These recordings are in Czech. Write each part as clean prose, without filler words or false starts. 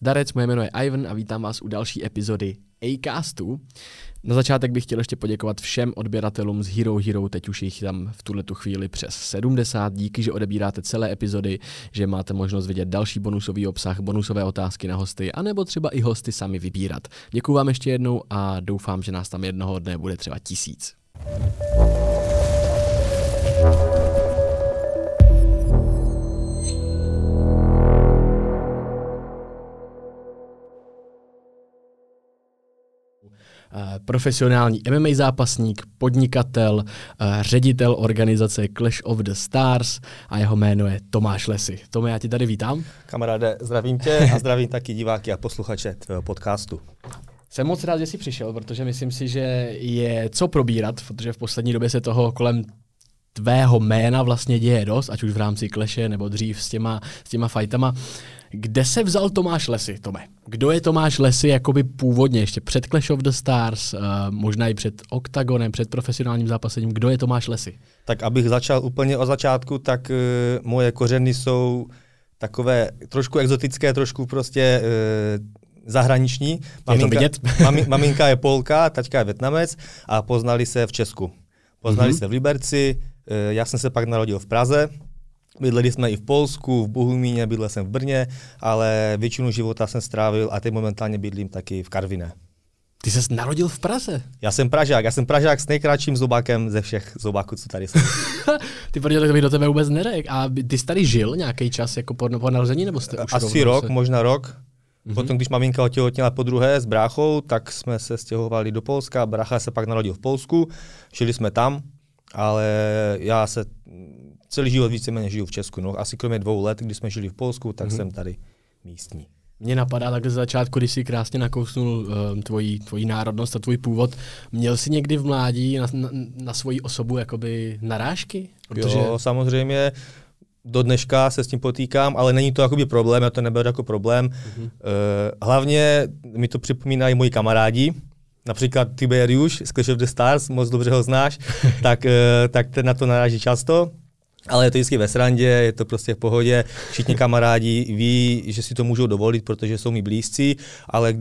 Zdarec, moje jméno je Ivan a vítám vás u další epizody Acastu. Na začátek bych chtěl ještě poděkovat všem odběratelům z Hero Hero, teď už jich tam v tuhletu chvíli přes 70, díky, že odebíráte celé epizody, že máte možnost vidět další bonusový obsah, bonusové otázky na hosty, anebo třeba i hosty sami vybírat. Děkuju vám ještě jednou a doufám, že nás tam jednoho dne bude třeba 1000. Profesionální MMA zápasník, podnikatel, ředitel organizace Clash of the Stars a jeho jméno je Tomáš Le Sy. Tome, já tě tady vítám. Kamaráde, zdravím tě a zdravím taky diváky a posluchače podcastu. Jsem moc rád, že jsi přišel, protože myslím si, že je co probírat, protože v poslední době se toho kolem tvého jména vlastně děje dost, ať už v rámci Clashe nebo dřív s těma fightama. Kde se vzal Tomáš Le Sy, Tome? Kdo je Tomáš Le Sy jakoby původně, ještě před Clash of the Stars, možná i před Octagonem, před profesionálním zápasením, kdo je Tomáš Le Sy? Tak abych začal úplně od začátku, tak moje kořeny jsou takové trošku exotické, trošku prostě zahraniční. Maminka je Polka, taťka je Vietnamec a poznali se v Česku. Poznali se v Liberci, já jsem se pak narodil v Praze. Bydleli jsme i v Polsku, v Bohumíně, bydlel jsem v Brně, ale většinu života jsem strávil a teď momentálně bydlím taky v Karviné. Ty ses narodil v Praze? Já jsem Pražák s nejkratším zobákem ze všech zobáků, co tady jsou. Ty protože to bych do tebe vůbec neřekl. A ty jsi tady žil nějaký čas jako po narození, nebo jste už asi rok, možná rok. Potom, když maminka otěhotněla podruhé s bráchou, tak jsme se stěhovali do Polska, brácha se pak narodil v Polsku, žili jsme tam, ale já se celý život víceméně žiju v Česku. No, asi kromě 2 let, když jsme žili v Polsku, tak jsem tady místní. Mně napadá tak ze začátku, když jsi krásně nakousnul tvoji národnost a tvůj původ. Měl jsi někdy v mládí na svoji osobu jakoby narážky? Protože... Jo, samozřejmě. Do dneška se s tím potýkám, ale není to jakoby problém, já to neberu jako problém. Hlavně mi to připomínají moji kamarádi. Například Tiberius z Clash of the Stars, moc dobře ho znáš, tak ten na to naráží často. Ale je to vždycky ve srandě, je to prostě v pohodě, všichni kamarádi ví, že si to můžou dovolit, protože jsou mi blízcí, ale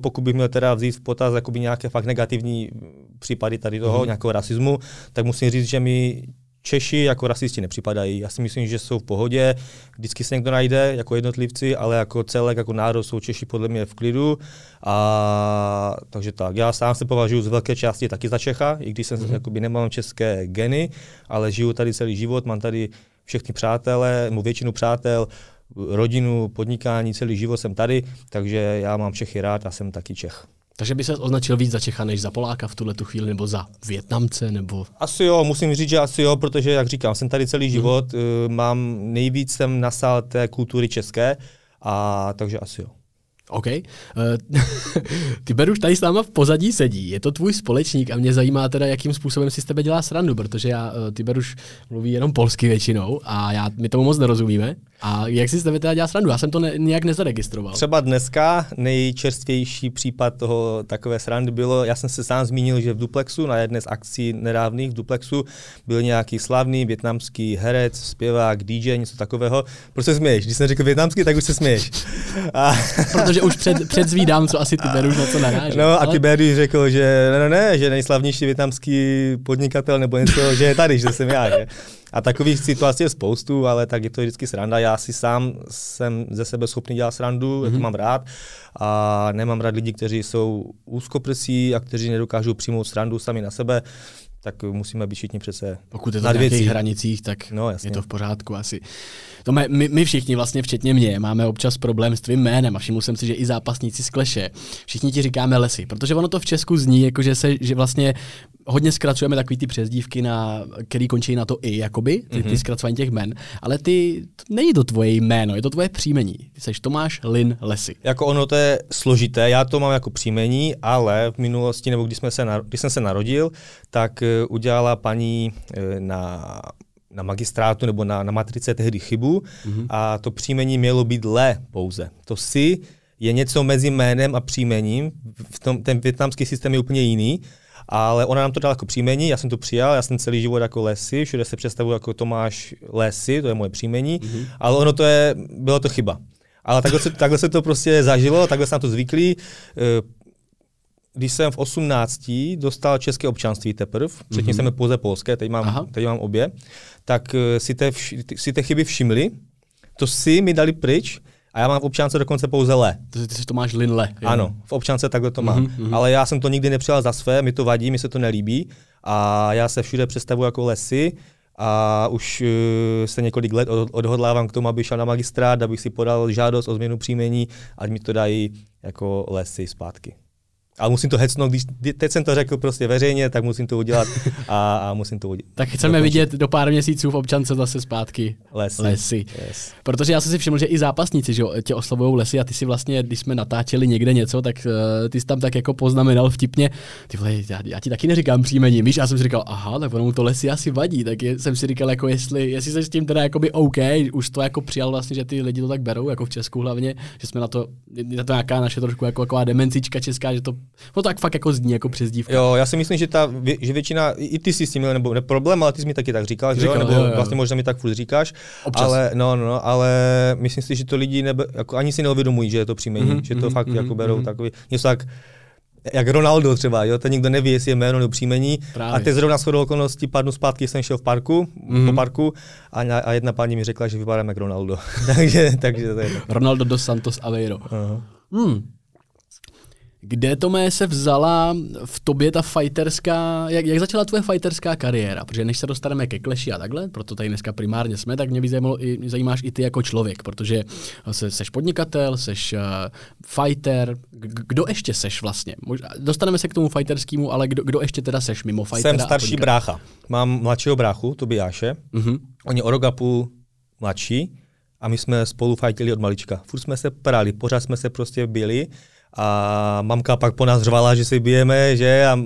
pokud bych měl teda vzít v potaz jakoby nějaké fakt negativní případy tady toho, nějakého rasismu, tak musím říct, že mi Češi jako rasisti nepřipadají. Já si myslím, že jsou v pohodě, vždycky se někdo najde jako jednotlivci, ale jako celek, jako národ jsou Češi podle mě v klidu. A takže tak, já sám se považuji z velké části taky za Čecha, i když jsem jakoby nemám české geny, ale žiju tady celý život, mám tady všechny přátelé, většinu přátel, rodinu, podnikání, celý život jsem tady, takže já mám Čechy rád a jsem taky Čech. Takže by se označil víc za Čecha než za Poláka v tuhle tu chvíli, nebo za Vietnamce, nebo... Asi jo, musím říct, že asi jo, protože, jak říkám, jsem tady celý život, nejvíc jsem nasál té kultury české, a takže asi jo. OK. Ty Beruš tady s náma v pozadí sedí, je to tvůj společník a mě zajímá teda, jakým způsobem si s tebe dělá srandu, protože ty Beruš mluví jenom polsky většinou a my tomu moc nerozumíme. A jak si s tebe teda dělá srandu? Já jsem to nějak nezaregistroval. Třeba dneska nejčerstvější případ toho takové srandy bylo, já jsem se sám zmínil, že v Duplexu, na jedné z akcí nedávných v Duplexu, byl nějaký slavný vietnamský herec, zpěvák, DJ, něco takového. Proč se směješ? Když jsem řekl vietnamský, tak už se směješ. Protože už předzvídám, co asi Tiberius na co naráží. No a Tiberius řekl, že ne, že nejslavnější vietnamský podnikatel nebo něco, že je tady, že jsem já. Že? A takových situací je spoustu, ale tak je to vždycky sranda. Já si sám jsem ze sebe schopný dělat srandu, jak mám rád. A nemám rád lidi, kteří jsou úzkoprsí a kteří nedokážou přijmout srandu sami na sebe. Tak musíme být všichni přece. Pokud je to v nějakých hranicích, tak no, je to v pořádku asi. To my všichni, vlastně včetně mě, máme občas problém s tvým jménem a všiml jsem si, že i zápasníci z Kleše, všichni ti říkáme Lesy, protože ono to v Česku zní, jako že vlastně hodně zkracujeme takový ty přezdívky, které končí na to i, jakoby, ty zkracování těch jmen, ale není to tvoje jméno, je to tvoje příjmení. Ty seš Tomáš Lin Le Sy. Jako ono to je složité, já to mám jako příjmení, ale v minulosti, nebo když jsem se narodil, tak udělala paní na magistrátu nebo na matrice tehdy chybu a to příjmení mělo být Le pouze. To Sy je něco mezi jménem a příjmením, ten vietnamský systém je úplně jiný, ale ona nám to dala jako příjmení, já jsem to přijal, já jsem celý život jako Le Sy, všude se představuji jako Tomáš Le Sy, to je moje příjmení, ale bylo to chyba. Ale takhle se to prostě zažilo, takhle se na to zvyklí. Když jsem v 18 dostal české občanství teprve, předtím jsem pouze polské, teď mám obě, tak si te chyby všimli, to si mi dali pryč a já mám v občance dokonce pouze le. Ty to máš Lin Le. Jo? Ano, v občance takhle to mám. Ale já jsem to nikdy nepřijal za své, mi to vadí, mi se to nelíbí a já se všude představuji jako Le Sy. A už se několik let odhodlávám k tomu, abych šel na magistrát, abych si podal žádost o změnu příjmení, ať mi to dají jako Le Sy zpátky. Ale musím to hecnout, když teď jsem to řekl prostě veřejně, tak musím to udělat a musím to udělat. Tak chceme vidět do pár měsíců v občance zase zpátky Le Sy. Yes. Protože já jsem si všiml, že i zápasníci že tě oslovují Le Sy a ty si vlastně, když jsme natáčeli někde něco, tak ty jsi tam tak jako poznamenal vtipně, ty vole, já ti taky neříkám příjmení, víš? Já jsem si říkal, aha, tak ono mu to Le Sy asi vadí, tak jsem si říkal, jako jestli se s tím teda jakoby OK, už to jako přijal vlastně, že ty lidi to tak berou, jako v Česku hlavně, že jsme na to nějaká naše trošku jako demencička česká, že to no tak fakt jako zní, jako přezdívka. Jo, já si myslím, že většina, i ty jsi s tím měl nebo problém, ale ty jsi mi taky tak říkal, že jo? Nebo jo. Vlastně možná mi tak furt říkáš. Občas. Ale, ale myslím si, že to lidi jako ani si neuvědomují, že je to příjmení, že to fakt jako berou takový, něco tak, jak Ronaldo třeba, jo? Ten nikdo neví, jestli je jméno nebo příjmení. Právě. A teď zrovna shodou okolností padnu zpátky, jsem šel po parku a jedna paní mi řekla, že vypadám jak Ronaldo. takže to je. Ronaldo dos Santos Aveiro. Kde, Tomé, se vzala v tobě ta fighterská, jak začala tvoje fighterská kariéra? Protože než se dostaneme ke Clashi a takhle, proto tady dneska primárně jsme, tak mě by zajímáš i ty jako člověk, protože seš podnikatel, seš fighter, kdo ještě seš vlastně? Dostaneme se k tomu fighterskému, ale kdo ještě teda seš mimo fightera? Jsem starší brácha. Mám mladšího bráchu, Tobijáše. On je o rok a půl mladší a my jsme spolu fightili od malička. Furt jsme se prali, pořád jsme se prostě bili. A mamka pak po nás řvala, že si bijeme, že a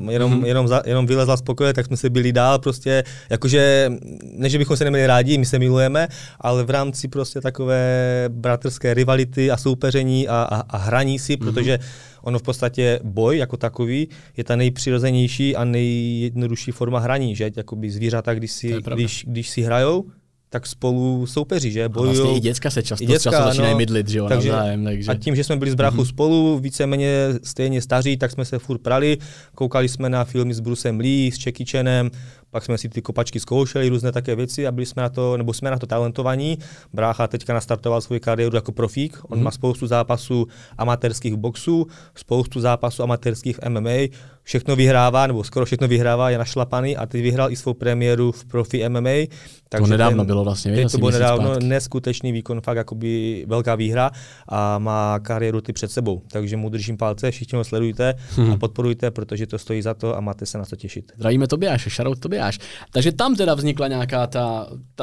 jenom vylezla z pokoje, tak jsme se bili dál prostě, jakože, ne že bychom se neměli rádi, my se milujeme, ale v rámci prostě takové bratrské rivality a soupeření a hraní si, protože ono v podstatě boj jako takový je ta nejpřirozenější a nejjednodušší forma hraní, že? Jakoby zvířata, když si hrajou, tak spolu soupeři, že bojujou. A vlastně i děcka se často začínají mydlit, že jo, navzájem. Takže... A tím, že jsme byli s bráchou spolu, víceméně stejně staří, tak jsme se furt prali, koukali jsme na filmy s Brucem Lee, s Jackie Chanem, pak jsme si ty kopačky zkoušeli, různé také věci a byli jsme na to, nebo jsme na to talentovaní. Brácha teďka nastartoval svou kariéru jako profík, on má spoustu zápasů amatérských boxů, spoustu zápasů amatérských MMA, všechno vyhrává, nebo skoro všechno vyhrává, je našlapaný a teď vyhrál i svou premiéru v profi MMA. Takže to nedávno bylo vlastně. Teď to bylo nedávno, zpátky. Neskutečný výkon, fakt jakoby velká výhra a má kariéru ty před sebou. Takže mu držím palce, všichni ho sledujte a podporujte, protože to stojí za to a máte se na co těšit. Zdravíme Tobijáše, shoutout Tobijáš. Takže tam teda vznikla nějaká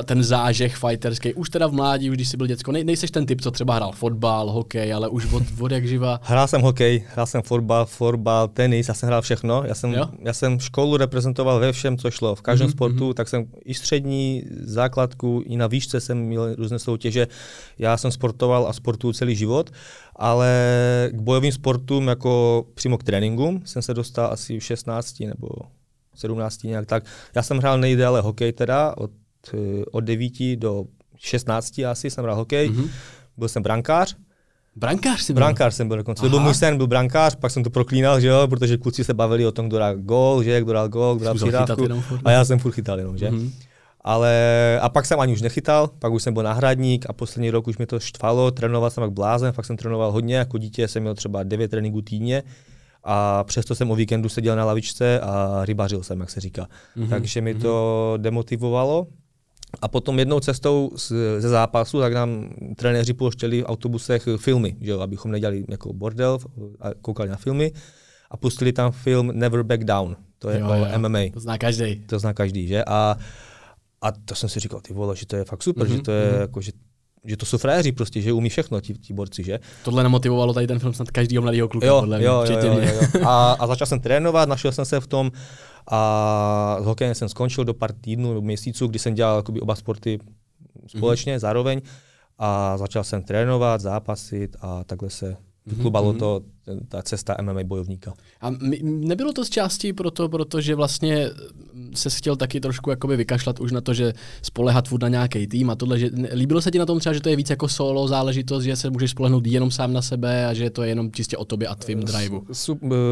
ten zážeh fighterský. Už teda v mládí, už když jsi byl děcko, nejseš ten typ, co třeba hrál fotbal, hokej, ale už od jak živa. Hrál jsem hokej, hrál jsem fotbal, tenis, já jsem hrál všechno. Já jsem školu reprezentoval ve všem, co šlo. V každém sportu, tak jsem i střední, základku, i na výšce jsem měl různé soutěže. Já jsem sportoval a sportuju celý život, ale k bojovým sportům, jako přímo k tréninkům, jsem se dostal asi v 16 nebo 17 nějak tak. Já jsem hrál nejdéle hokej teda, od 9 do 16 asi jsem hrál hokej. Byl jsem brankář. Brankář jsem byl dokonce. To byl můj sen, byl brankář, pak jsem to proklínal, že jo, protože kluci se bavili o tom, kdo dá gól, že, kdo dá gól, kdo dá přidávku. A já jsem furt chytal jenom, že? Ale a pak jsem ani už nechytal, pak už jsem byl náhradník a poslední rok už mi to štvalo, trénoval jsem jak blázen, fakt jsem trénoval hodně, jako dítě jsem měl třeba 9 tréninků týdně a přesto jsem o víkendu seděl na lavičce a rybařil jsem, jak se říká. Takže mi to demotivovalo. A potom jednou cestou ze zápasu, tak nám trenéři pouštěli v autobusech filmy, že jo, abychom nedělali jako bordel a koukali na filmy. A pustili tam film Never Back Down, to je o MMA. To zná každý, že? A to jsem si říkal, ty vole, že to je fakt super, že to je jako, že to jsou frajeři prostě, že umí všechno ti borci, že? Tohle nemotivovalo tady ten film snad každýho mladýho kluka, podle mě. Jo. A začal jsem trénovat, našel jsem se v tom a s hokejem jsem skončil do pár týdnů nebo měsíců, kdy jsem dělal jakoby oba sporty společně, zároveň a začal jsem trénovat, zápasit a takhle se vyklubalo to ta cesta MMA bojovníka. A nebylo to z části proto, protože vlastně se chtěl taky trošku jakoby vykašlat už na to, že spolehat furt na nějaký tým a tohle, že líbilo se ti na tom třeba, že to je víc jako solo záležitost, že se můžeš spolehnout jenom sám na sebe a že to je jenom čistě o tobě a tvým driveu.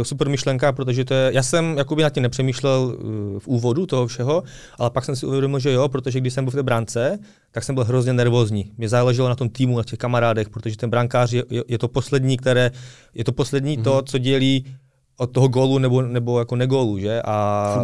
Super myšlenka, protože to je, já jsem jakoby na tím nepřemýšlel v úvodu toho všeho, ale pak jsem si uvědomil, že jo, protože když jsem byl v té brance, tak jsem byl hrozně nervózní. Mě záleželo na tom týmu, na těch kamarádech, protože ten brankář je to poslední, které je to poslední to, co dělí od toho gólu nebo jako nególu, že? A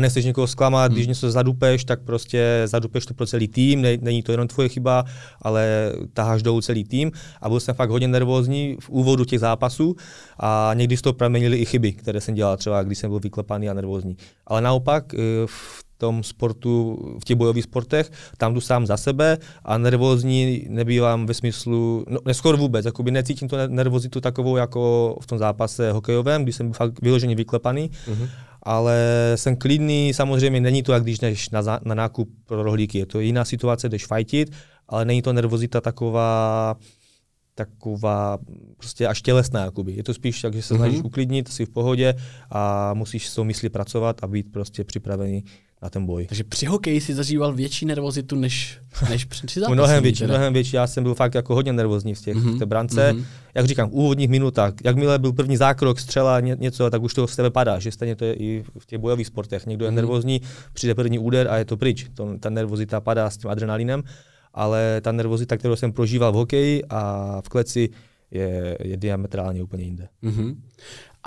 nechceš někoho zklamat. Když něco zadupeš, tak prostě zadupeš to pro celý tým, není to jenom tvoje chyba, ale taháš dolů celý tým a byl jsem fakt hodně nervózní v úvodu těch zápasů a někdy z toho pramenily i chyby, které jsem dělal třeba, když jsem byl vyklepaný a nervózní. Ale naopak v tom sportu, v těch bojových sportech, tam jdu sám za sebe a nervózní nebývám ve smyslu, neskoro vůbec, jakoby necítím tu nervozitu takovou jako v tom zápase hokejovém, když jsem fakt vyloženě vyklepaný, ale jsem klidný, samozřejmě není to jak když jdeš na nákup pro rohlíky, je to jiná situace, jdeš fajtit, ale není to nervozita taková prostě až tělesná, jakoby. Je to spíš tak, že se snažíš uklidnit, jsi v pohodě a musíš s tou myslí pracovat a být prostě připravený na ten boj. Takže při hokeji si zažíval větší nervozitu než při zápasení. Mnohem větší. Já jsem byl fakt jako hodně nervózní v té brance. Jak říkám, v úvodních minutách, jakmile byl první zákrok, střela, něco, tak už to z tebe padá, že stejně to je i v těch bojových sportech. Někdo je nervózní, přijde první úder a je to pryč. Ta nervozita padá s tím adrenalinem, ale ta nervozita, kterou jsem prožíval v hokeji a v kleci, je diametrálně úplně jinde.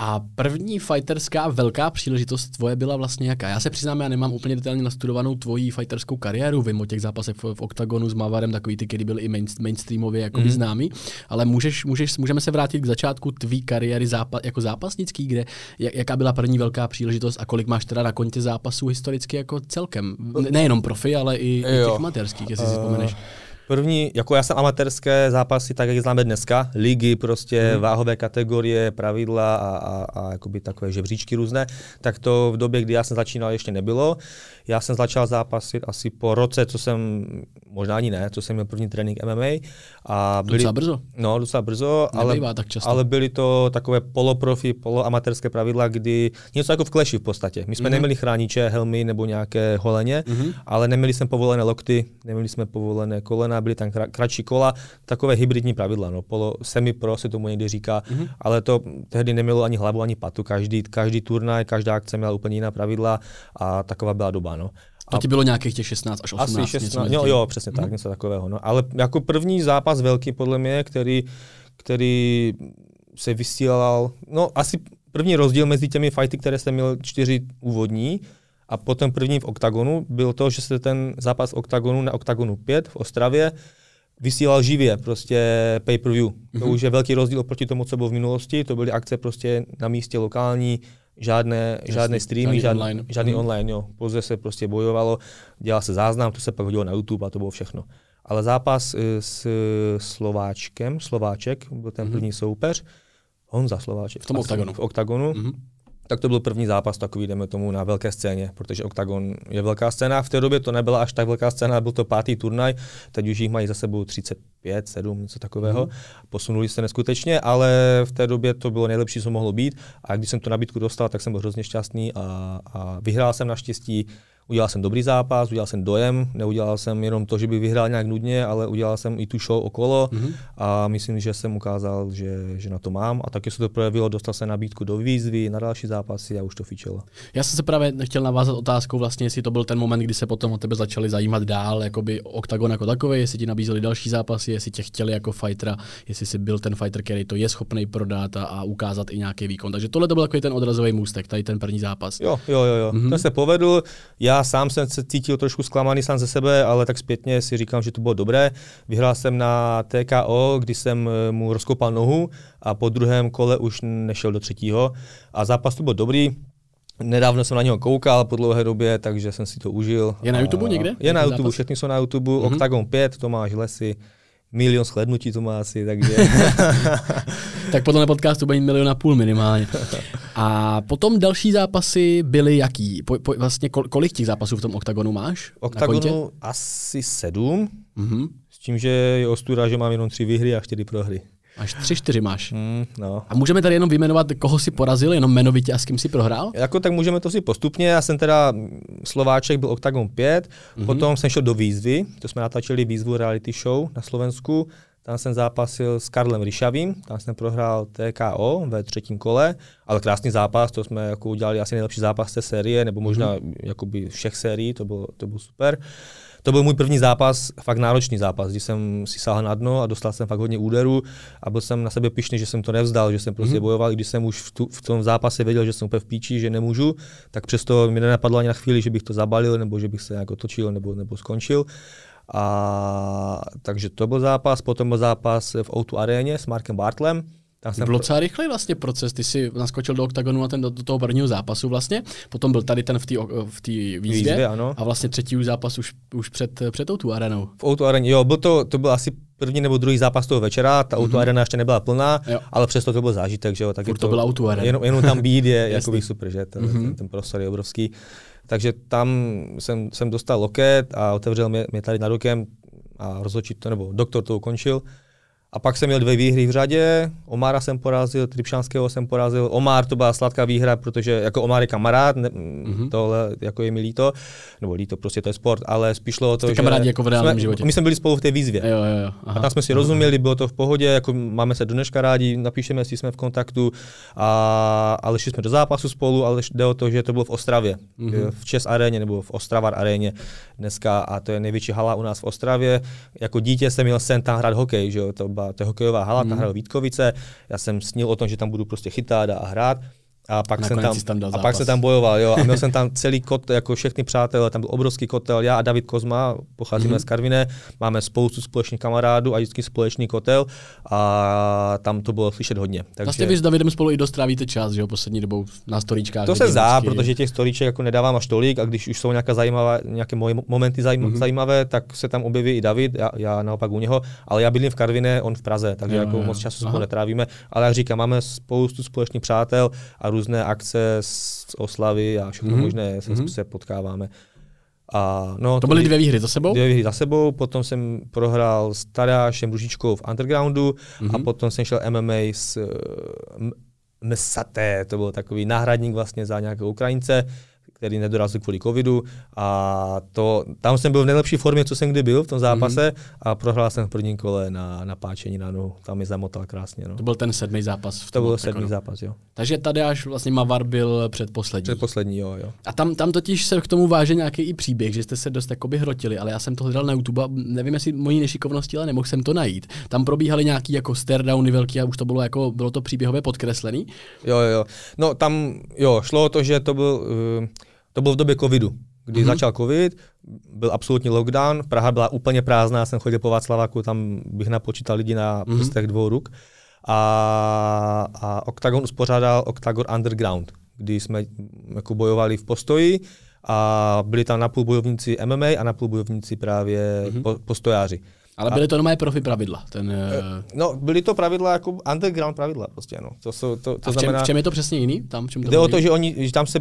A první fighterská velká příležitost tvoje byla vlastně jaká? Já se přiznám, já nemám úplně detailně nastudovanou tvoji fighterskou kariéru, vím o těch zápasech v Octagonu s Mawarem, takový ty, který byly i mainstreamově jako známý, ale můžeme se vrátit k začátku tvý kariéry jako zápasnický, kde jaká byla první velká příležitost a kolik máš teda na kontě zápasů historicky jako celkem? Nejenom profi, ale i těch amatérských, jestli si vzpomeneš. První, jako já jsem amatérské zápasy, tak jak známe dneska, ligy, prostě váhové kategorie, pravidla a jakoby takové žebříčky různé, tak to v době, kdy já jsem začínal, ještě nebylo. Já jsem začal zápasit asi po roce, co jsem měl první trénink MMA. Docela brzo, ale byly to takové poloprofi, poloamatérské pravidla, kdy něco jako v Clashi v podstatě. My jsme neměli chrániče, helmy nebo nějaké holeně, ale neměli jsme povolené lokty, neměli jsme povolené kolena, byly tam kratší kola, takové hybridní pravidla, no, semi-pro se tomu někdy říká, ale to tehdy nemělo ani hlavu, ani patu, každý turnaj, každá akce měla úplně jiná pravidla a taková byla doba, no. A to ti bylo nějakých těch 16 až 18? Asi 16, jo, přesně tak, něco takového, no. Ale jako první zápas velký, podle mě, který se vysílal, no asi první rozdíl mezi těmi fighty, které jsem měl 4 úvodní, a potom první v Octagonu byl to, že se ten zápas Octagonu na Octagonu 5 v Ostravě vysílal živě, prostě pay-per-view. To už je velký rozdíl oproti tomu, co bylo v minulosti. To byly akce prostě na místě lokální, žádné streamy, žádný online. Jo. Pouze se prostě bojovalo, dělal se záznam, to se pak hodilo na YouTube a to bylo všechno. Ale zápas s Slováček byl ten první soupeř, Honza Slováček. V tom Octagonu. V Octagonu. Tak to byl první zápas takový, jdeme tomu, na velké scéně, protože Octagon je velká scéna. V té době to nebyla až tak velká scéna, byl to 5. turnaj, teď už jich mají za sebou 35, 7, něco takového. Posunuli se neskutečně, ale v té době to bylo nejlepší, co mohlo být. A když jsem tu nabídku dostal, tak jsem byl hrozně šťastný a vyhrál jsem naštěstí. Udělal jsem dobrý zápas, udělal jsem dojem, neudělal jsem jenom to, že by vyhrál nějak nudně, ale udělal jsem i tu show okolo a myslím, že jsem ukázal, že na to mám. A taky se to projevilo, dostal jsem nabídku do výzvy, na další zápasy a už to fičelo. Já jsem se právě chtěl navázat otázkou, vlastně, jestli to byl ten moment, kdy se potom o tebe začali zajímat dál, jakoby Octagon jako takový, jestli ti nabízeli další zápasy, jestli tě chtěli jako fightera, jestli jsi byl ten fighter, který to je schopný prodat a ukázat i nějaký výkon. Takže tohle to byl takový ten odrazový můstek, tady ten první zápas. Jo. To se povedl. Já sám jsem se cítil trošku zklamaný sám ze sebe, ale tak zpětně si říkám, že to bylo dobré. Vyhrál jsem na TKO, kdy jsem mu rozkopal nohu a po druhém kole už nešel do třetího. A zápas to byl dobrý. Nedávno jsem na něho koukal po dlouhé době, takže jsem si to užil. Je na YouTube někde? Je na YouTube, všichni jsou na YouTube. Octagon 5, Tomáš Le Sy. Milion shlednutí to má asi, takže... Tak podle podcastu bude 1,5 milionu minimálně. A potom další zápasy byly jaký? Vlastně kolik těch zápasů v tom Octagonu máš? Octagonu asi 7, s tím, že je ostuda, že mám jenom 3 výhry a 4 prohry. Máš 3-4 máš. No. A můžeme tady jenom vyjmenovat, koho si porazil, jenom jmenovitě a s kým si prohrál? Jako tak můžeme to si postupně. Já jsem teda Slováček, byl Octagon 5, potom jsem šel do výzvy, to jsme natáčeli výzvu reality show na Slovensku. Tam jsem zápasil s Karlem Ryšavým, tam jsem prohrál TKO ve třetím kole, ale krásný zápas, to jsme jako udělali asi nejlepší zápas té série, nebo možná jakoby všech sérií, to bylo super. To byl můj první zápas, fakt náročný zápas, kdy jsem si sáhl na dno a dostal jsem fakt hodně úderů a byl jsem na sebe pyšný, že jsem to nevzdal, že jsem prostě bojoval, i když jsem už v tom zápase věděl, že jsem úplně v píči, že nemůžu, tak přesto mi nenapadlo ani na chvíli, že bych to zabalil, nebo že bych se nějak otočil, nebo skončil. A takže to byl zápas, potom byl zápas v O2 aréně s Markem Bartlem. Tam jsem... Bylo docela rychlý vlastně proces, ty jsi naskočil do Octagonu a ten do toho prvního zápasu vlastně, potom byl tady ten v té výzvě ano. A vlastně třetí zápas už před O2 arenou. V O2 aréně, jo, to byl asi první nebo druhý zápas toho večera, ta O2 arena ještě nebyla plná, jo. Ale přesto to byl zážitek, že jo. Taky to byla O2 arena. Jenom tam být je jakoby super, že ten prostor je obrovský. Takže tam jsem dostal loket a otevřel mě tady nad okem a rozhodčí to, nebo doktor to ukončil. A pak jsem měl 2 výhry v řadě, Omára jsem porazil, Tripšanského jsem porazil. Omár to byla sladká výhra, protože jako Omár je kamarád, tohle jako je mi líto, nebo líto, prostě to je sport, ale spíš šlo o to, že jako v reálném životě. My jsme byli spolu v té výzvě. Jo. Aha. A tam jsme si rozuměli, bylo to v pohodě, jako máme se do dneška rádi, napíšeme si, jsme v kontaktu, ale šli jsme do zápasu spolu, ale jde o to, že to bylo v Ostravě, v ČEZ aréně nebo v Ostravar aréně dneska a to je největší hala u nás v Ostravě. Jako dítě jsem měl sen tam hrát hokej, že jo, to je hokejová hala, ta hrál Vítkovice, já jsem snil o tom, že tam budu prostě chytat a hrát. A pak jsem tam bojoval, jo. A měl jsem tam celý kotel, jako všechny přátelé, tam byl obrovský kotel, já a David Kozma, pocházíme z Karviné, máme spoustu společných kamarádů a vždycky společný kotel a tam to bylo slyšet hodně. Takže... Vlastně vy s Davidem spolu i dost trávíte čas, že jo, poslední dobou na storíčkách. To se zdá, protože těch storíček jako nedávám až tolik a když už jsou nějaké moje momenty zajímavé, tak se tam objeví i David, já naopak u něho, ale já bydlím v Karviné, on v Praze, takže jako moc času spolu netrávíme, ale jak říkám, máme spoustu společných přátel a různé akce, oslavy a všechno možné se potkáváme. A no, to byly 2 výhry za sebou? 2 výhry za sebou, potom jsem prohrál s Tadeášem Ružičkou v Undergroundu a potom jsem šel MMA s Msaté, to byl takový náhradník vlastně za nějakého Ukrajince, který nedorazil kvůli covidu a tam jsem byl v nejlepší formě, co jsem kdy byl v tom zápase a prohrál jsem v prvním kole na páčení na nohu. Tam mi zamotal krásně. No. To byl ten 7. zápas. To byl 7. zápas, jo. Takže tady až vlastně Mawar byl předposlední. Předposlední, jo. A tam totiž se k tomu váže nějaký i příběh, že jste se dost jakoby hrotili, ale já jsem to hledal na YouTube a nevím, jestli mojí nešikovnosti, ale nemohl jsem to najít. Tam probíhaly nějaký jako stare-downy velký a už to bylo jako, bylo to příběhově podkreslený. Jo. No tam, jo, šlo o to, že to byl... To bylo v době covidu, kdy začal covid, byl absolutní lockdown, Praha byla úplně prázdná, jsem chodil po Václaváku, tam bych napočítal lidi na prstech 2 ruk. A Octagon uspořádal Octagon Underground, kdy jsme jako bojovali v Postoji a byli tam napůl bojovníci MMA a napůl bojovníci právě postojáři. Ale byly to normálně profi pravidla? No, byly to pravidla jako underground pravidla prostě, no. To znamená, v čem je to přesně jiný? Jde o to, že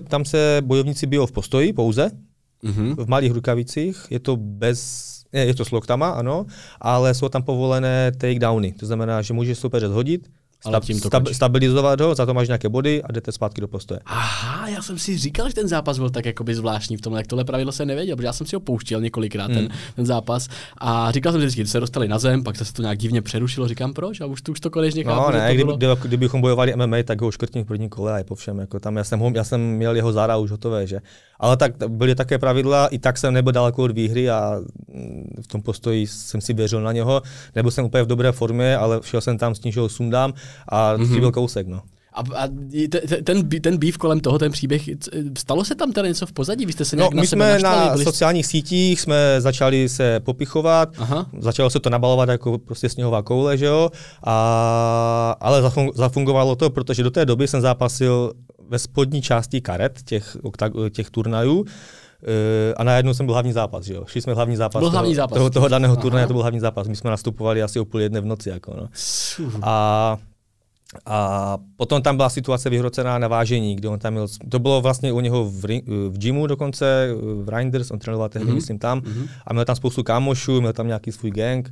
tam se bojovníci bijou v Postoji pouze, v malých rukavicích, je to s loktama, ano, ale jsou tam povolené takedowny, to znamená, že můžeš soupeře zhodit, stabilizovat ho, za to máš nějaké body a jdete zpátky do postoje. Aha, já jsem si říkal, že ten zápas byl tak jakoby zvláštní v tom, jak tohle pravidlo jsem nevěděl, protože já jsem si ho pouštěl několikrát ten zápas a říkal jsem vždycky, že se dostali na zem, pak se to nějak divně přerušilo, říkám proč a už to konečně chápu. No ne, kdybychom bojovali MMA, tak ho škrtím v první kole a je po všem, jako tam já jsem měl jeho záda už hotové, že. Ale tak byly také pravidla, i tak jsem nebyl daleko od výhry a v tom Postoji jsem si věřil na něho, nebyl jsem úplně v dobré formě, ale šel jsem tam, snížil sundám a byl kousek, no. A ten býv kolem toho, ten příběh, stalo se tam teda něco v pozadí? Vy jste se nějak na sebe naštvali? My jsme na sociálních sítích jsme začali se popichovat, začalo se to nabalovat jako prostě sněhová koule, že jo, ale zafungovalo to, protože do té doby jsem zápasil ve spodní části karet těch turnajů a najednou jsem byl hlavní zápas, že jo. Šli jsme hlavní zápas toho daného turnaje, to byl hlavní zápas. My jsme nastupovali asi o 12:30 v noci, jako no. A potom tam byla situace vyhrocená na vážení, kde on tam měl, to bylo vlastně u něho v gymu dokonce, v Reinders, on trénoval tehdy, myslím tam, a měl tam spoustu kámošů, měl tam nějaký svůj gang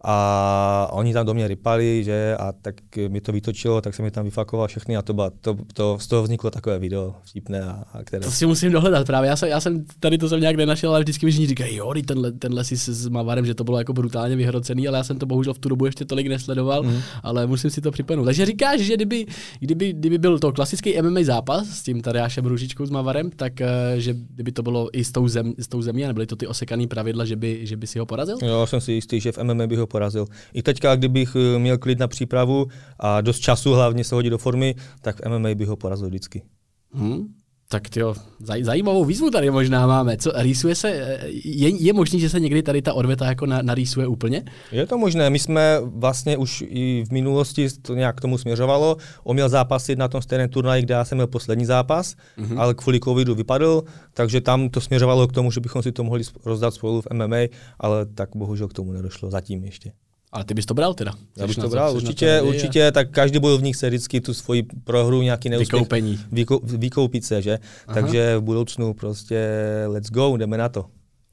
A oni tam do mě rypali, že, a tak mi to vytočilo, tak jsem mi tam vyfakoval všechny a to z toho vzniklo takové video vtipné. Které... To si musím dohledat právě, já jsem tady to jsem nějak nenašel, ale vždycky mi všichni říkají, jo, tenhle si s Mawarem, že to bylo jako brutálně vyhrocený, ale já jsem to bohužel v tu dobu ještě tolik nesledoval, ale musím si to připomenout. Takže říkáš, že kdyby byl to klasický MMA zápas s tím Tadeášem Růžičkou s Mawarem, tak že kdyby to bylo i s tou zemí, a nebyly to ty osekaný pravidla, že by si ho porazil? Jo, jsem si jistý, že v MMA bych ho porazil. I teďka, kdybych měl klid na přípravu a dost času hlavně se hodit do formy, tak v MMA bych ho porazil vždycky. Tak jo, zajímavou výzvu tady možná máme. Co, rýsuje se, je možný, že se někdy tady ta odveta jako narýsuje úplně? Je to možné, my jsme vlastně už i v minulosti to nějak k tomu směřovalo. On měl zápasit na tom stejném turnaji, kde já jsem měl poslední zápas, ale kvůli covidu vypadl, takže tam to směřovalo k tomu, že bychom si to mohli rozdat spolu v MMA, ale tak bohužel k tomu nedošlo zatím ještě. Ale ty bys to bral teda? Já bych to bral, určitě, tak každý bojovník se vždycky tu svoji prohru, nějaký neúspěch vykoupit se, že? Aha. Takže v budoucnu prostě let's go, jdeme na to.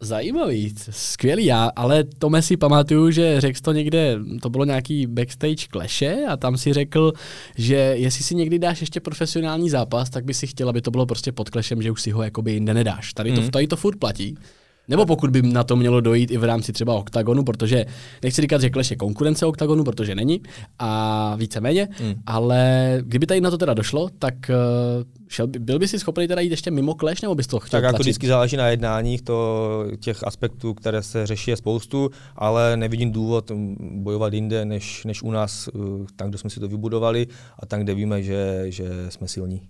Zajímavý, skvělý, ale Tome si pamatuju, že řekl to někde, to bylo nějaký backstage kleše a tam si řekl, že jestli si někdy dáš ještě profesionální zápas, tak by si chtěl, aby to bylo prostě pod klešem, že už si ho jakoby jinde nedáš. Tady to furt platí. Nebo pokud by na to mělo dojít i v rámci třeba Octagonu, protože nechci říkat, že Clash je konkurence Octagonu, protože není a víceméně, ale kdyby tady na to teda došlo, tak byl by si schopný teda jít ještě mimo Clash, nebo bys to chtěl tlačit? Tak jako vždycky záleží na jednáních, těch aspektů, které se řeší je spoustu, ale nevidím důvod bojovat jinde, než u nás, tam, kde jsme si to vybudovali a tam, kde víme, že jsme silní.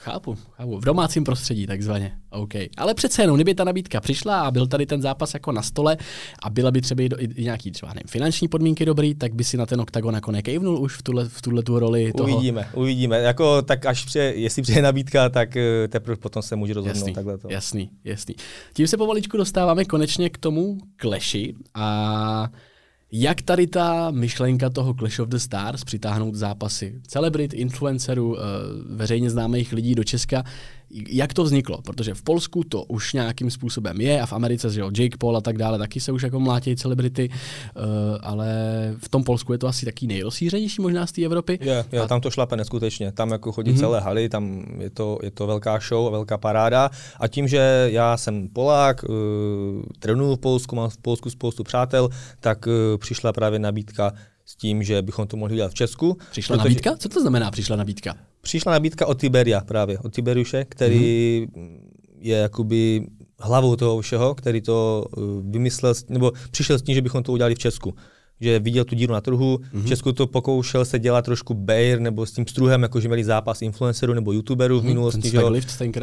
Chápu. V domácím prostředí takzvaně. OK. Ale přece jenom, kdyby ta nabídka přišla a byl tady ten zápas jako na stole a byla by třeba i nějaký třeba nevím, finanční podmínky dobrý, tak by si na ten Octagon jako nekejvnul už v tuhle roli toho. Uvidíme. Jako tak až jestli přijde nabídka, tak teprve potom se může rozhodnout takhle to. Jasný. Tím se pomaličku dostáváme konečně k tomu Clashi a jak tady ta myšlenka toho Clash of the Stars, přitáhnout zápasy celebrit, influencerů, veřejně známých lidí do Česka, jak to vzniklo? Protože v Polsku to už nějakým způsobem je a v Americe že Jake Paul a tak dále, taky se už jako mlátějí celebrity, ale v tom Polsku je to asi taky nejrozšířenější možná z té Evropy. Je, tam to šlape neskutečně, tam jako chodí celé haly, tam je to velká show a velká paráda a tím, že já jsem Polák, trénuju v Polsku, mám v Polsku spoustu přátel, tak přišla právě nabídka s tím, že bychom to mohli dělat v Česku. Nabídka? Co to znamená přišla nabídka? Přišla nabídka od Tiberia právě, od Tiberiuše, který je jakoby hlavou toho všeho, který to vymyslel, nebo přišel s tím, že bychom to udělali v Česku. Že viděl tu díru na trhu, v Česku to pokoušel se dělat trošku Bayer nebo s tím struhem, jakože měli zápas influencerů nebo youtuberů v minulosti, že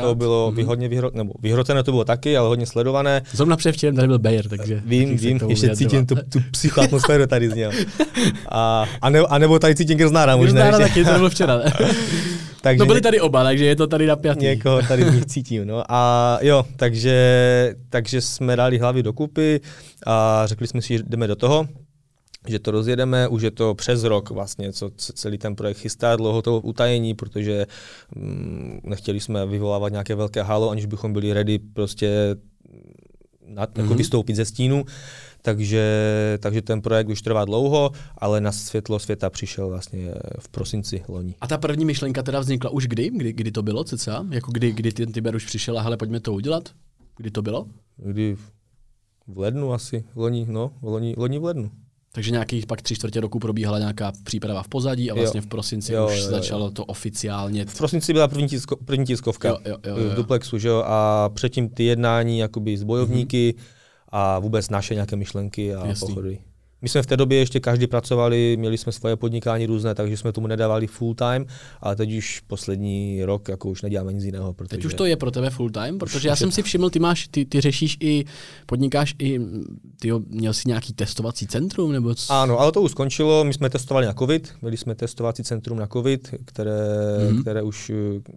to bylo hodně vyhrocené, to bylo taky, ale hodně sledované. Zrovna předevčírem tady byl Bayer, takže... Vím, ještě cítím tu psychoatmosféru tady z něho. A nebo tady cítím Grznára možná ještě. Grznára taky, to bylo včera. Takže byli tady oba, takže je to tady napjatý. Někoho tady v nich cítím, no. A jo, takže jsme dali hlavy dokupy a řekli jsme si, že jdeme do toho. Že to rozjedeme, už je to přes rok vlastně, co celý ten projekt chystá, dlouho to utajení, protože nechtěli jsme vyvolávat nějaké velké halo, aniž bychom byli ready prostě jako vystoupit ze stínu. Takže ten projekt už trvá dlouho, ale na světlo světa přišel vlastně v prosinci loni. A ta první myšlenka teda vznikla už kdy? Kdy to bylo cca? Jako kdy ten Tiber už přišel a hele, pojďme to udělat? Kdy to bylo? Kdy v lednu asi, loni v lednu. Takže nějakých pak 3/4 roku probíhala nějaká příprava v pozadí a vlastně v prosinci už začalo to oficiálně. V prosinci byla první tiskovka v Duplexu, že jo, a předtím ty jednání jakoby s bojovníky a vůbec naše nějaké myšlenky a pochody. My jsme v té době ještě každý pracovali, měli jsme svoje podnikání různé, takže jsme tomu nedávali full time, ale teď už poslední rok jako už neděláme nic jiného. Protože... Teď už to je pro tebe full time, protože já jsem si všiml, ty řešíš i, podnikáš i, měl jsi nějaký testovací centrum nebo co? Ano, ale to už skončilo, my jsme testovali na covid, měli jsme testovací centrum na covid,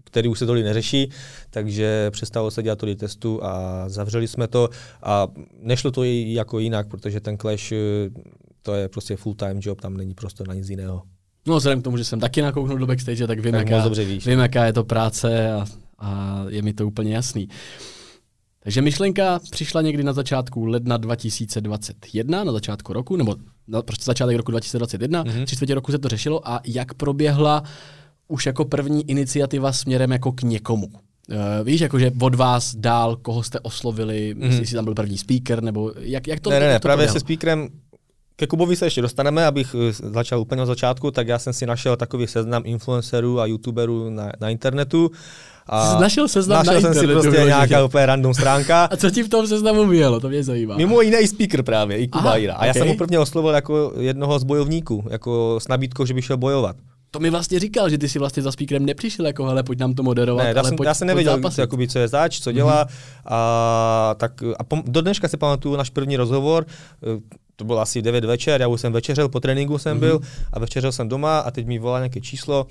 který už se tolik neřeší, takže přestalo se dělat tolik testů a zavřeli jsme to a nešlo to i jako jinak, protože ten Clash to je prostě full-time job, tam není prostor na nic jiného. No vzhledem k tomu, že jsem taky nakouknul do backstage, tak vím, jaká je to práce a je mi to úplně jasný. Takže myšlenka přišla někdy na začátku ledna 2021, na začátku roku, nebo na prostě začátek roku 2021, tři čtvrtě roku se to řešilo a jak proběhla už jako první iniciativa směrem jako k někomu. Víš, jakože od vás dál, koho jste oslovili, jestli tam byl první speaker, nebo jak to Ne, právě se speakerem, ke Kubovi se ještě dostaneme, abych začal úplně od začátku, tak já jsem si našel takový seznam influencerů a youtuberů na internetu. A našel jsem si prostě nějaká úplně random stránka. A co ti v tom seznamu vyjelo? To mě zajímá. Mimo jiné i speaker právě, i Kuba Jira. A já jsem ho prvně oslovil jako jednoho z bojovníků, jako s nabídkou, že by šel bojovat. To mi vlastně říkal, že ty si vlastně za speakerem nepřišel, jako hele, pojď nám to moderovat, ne, já jsem nevěděl, jakoby, co je zač, co dělá. Do dneška si pamatuju náš první rozhovor, to bylo asi 9 večer, já už jsem večeřel, po tréninku jsem byl a večeřel jsem doma a teď mi volá nějaké číslo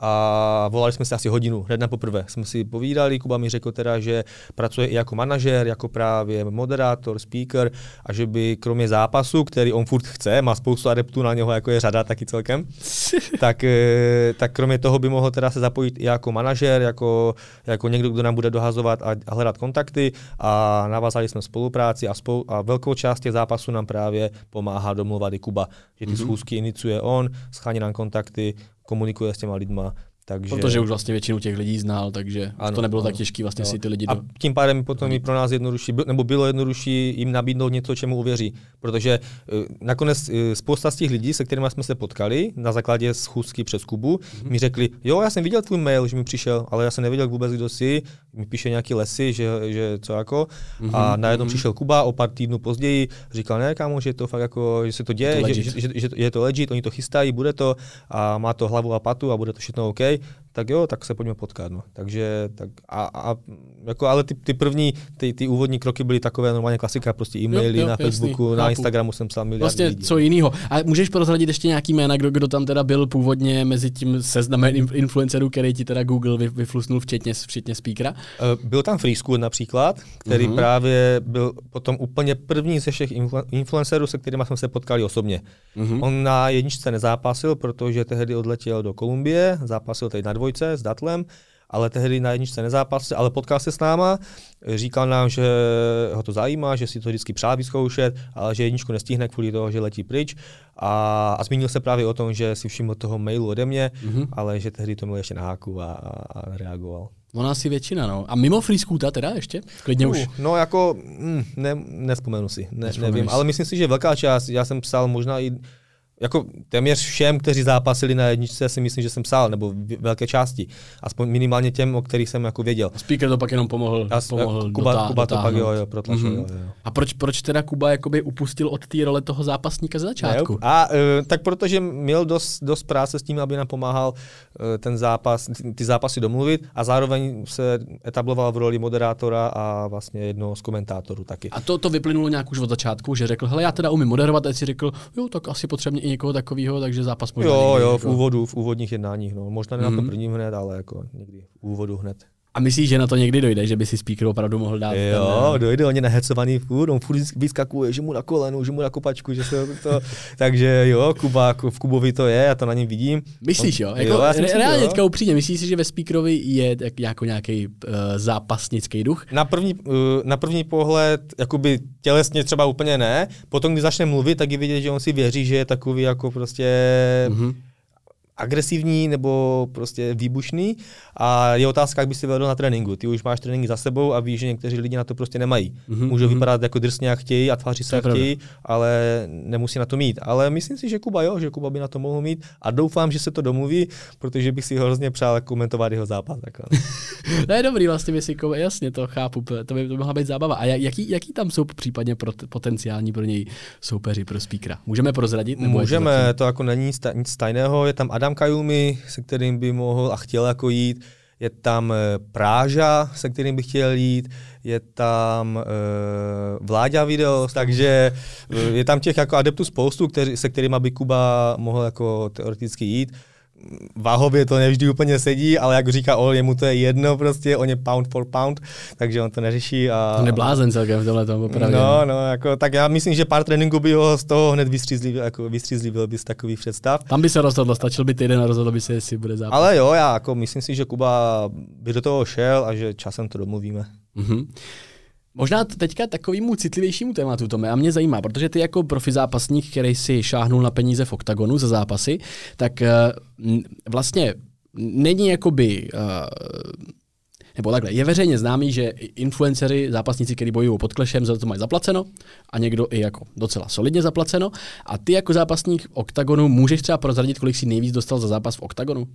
a volali jsme si asi hodinu, hned na poprvé. Jsme si povídali, Kuba mi řekl teda, že pracuje i jako manažer, jako právě moderátor, speaker a že by kromě zápasu, který on furt chce, má spoustu adeptů na něho, jako je řada taky celkem, tak kromě toho by mohl teda se zapojit i jako manažer, jako někdo, kdo nám bude dohazovat a hledat kontakty a navázali jsme spolupráci a velkou část těch zápasů nám právě pomáhá domluvat i Kuba, že ty schůzky iniciuje on, schání nám kontakty, komunikuje s těma lidma, takže... Protože už vlastně většinu těch lidí znal, takže ano, to nebylo tak těžké vlastně si ty lidi... A tím pádem potom i pro nás jednodušší, nebo bylo jednodušší jim nabídnout něco, čemu uvěří. Protože nakonec spousta z těch lidí, se kterými jsme se potkali, na základě schůzky přes Kubu, mi řekli, jo, já jsem viděl tvůj mail, že mi přišel, ale já jsem nevěděl vůbec, kdo jsi, mi píše nějaký lesy, že co jako. A najednou přišel Kuba o pár týdnů později, říkal, ne, kámo, že to fakt jako, že se to děje, to že je to legit, oni to chystají, bude to a má to hlavu a patu a bude to všechno OK. Tak jo, tak se pojďme potkat. No. Takže, tak a jako, ale ty první úvodní kroky byly takové normálně klasika, prostě e-maily na Facebooku, jasný, na Instagramu jsem psal miliardy vlastně lidí. Co jiného. A můžeš prozradit ještě nějaký jména, kdo tam teda byl původně mezi tím seznamem influencerů, který ti teda Google vyflusnul včetně speakera? Byl tam Free School například, který právě byl potom úplně první ze všech influencerů, se kterými jsme se potkali osobně. On na jedničce nezápasil, protože tehdy odletěl do Kolumbie, zápasil tady na dvojce s Datlem, ale tehdy na jedničce nezápasil, ale potkal se s náma, říkal nám, že ho to zajímá, že si to vždycky přál vyzkoušet, ale že jedničku nestihne kvůli toho, že letí pryč. A zmínil se právě o tom, že si všiml toho mailu ode mě, ale že tehdy to měl ještě na háku a reagoval. Ona asi většina, no. A mimo Free Scoota teda ještě? Klidně už. No jako, nevzpomenu si, nevím, ale myslím si, že velká část, já jsem psal možná i jako téměř všem, kteří zápasili na jedničce, si myslím, že jsem psal, nebo velké části. Aspoň minimálně těm, o kterých jsem jako věděl. Speaker to pak jenom pomohl Kuba to pak jo, protlačil. A proč teda Kuba jakoby upustil od té role toho zápasníka z začátku? Ne, tak protože měl dost práce s tím, aby nám pomáhal ten zápas, ty zápasy domluvit a zároveň se etabloval v roli moderátora a vlastně jednoho z komentátorů taky. A to vyplynulo nějak už od začátku, že řekl, hele, já teda umím moderovat, a si řekl, jo, tak asi potřebně i někoho takového, takže zápas možná Jo, v úvodních jednáních, no. Možná ne na to prvním hned, ale jako někdy v úvodu hned. A myslíš, že na to někdy dojde, že by si speaker opravdu mohl dát? Jo, dojde, on je nahecovaný furt, on furt vyskakuje, že mu na kolenu, že mu na kopačku, že se to... Takže jo, Kuba, v Kubovi to je, já to na něm vidím. Myslíš on, reálně teďka upřímně, myslíš si, že ve speakerovi je jako nějaký zápasnický duch? Na první pohled, jakoby tělesně třeba úplně ne, potom když začne mluvit, tak je vidět, že on si věří, že je takový jako prostě... agresivní nebo prostě výbušný a je otázka, jak by si vedl na tréninku. Ty už máš tréninky za sebou a víš, že někteří lidi na to prostě nemají. Můžou vypadat jako drsně, jak chtějí a tvářit se, jak chtějí, ale nemusí na to mít. Ale myslím si, že Kuba by na to mohl mít a doufám, že se to domluví, protože bych si hrozně přál komentovat jeho zápas. To je dobrý vlastně, jasně, to chápu, to by mohla být zábava. A jaký tam jsou případně potenciální pro něj soupeři pro speakera? Můžeme prozradit? Můžeme, to jako není nic tajného, je tam Kajumi, se kterým by mohl a chtěl jako jít, je tam Práža, se kterým by chtěl jít, je tam Vláďa Video, takže je tam těch jako adeptů spoustu, se kterými by Kuba mohl jako teoreticky jít. Váhově to nevždy úplně sedí, ale jak říká on, jemu to je jedno prostě, on je pound for pound, takže on to neřeší. On je blázen celkem v tomhle tom opravdu. No, jako, tak já myslím, že pár tréninků by ho z toho hned vystřízlivil by z takových představ. Tam by se rozhodlo, stačil by týden a rozhodl by se, jestli bude zápas. Ale jo, já jako myslím si, že Kuba by do toho šel a že časem to domluvíme. Možná teďka takovýmu citlivějšímu tématu, Tome, a mě zajímá, protože ty jako profi zápasník, který si šáhnul na peníze v Octagonu za zápasy, tak vlastně není jakoby... Nebo takhle, je veřejně známý, že influenceři, zápasníci, kteří bojují pod klešem, za to mají zaplaceno a někdo i jako docela solidně zaplaceno. A ty jako zápasník Octagonu můžeš třeba prozradit, kolik jsi nejvíc dostal za zápas v Octagonu?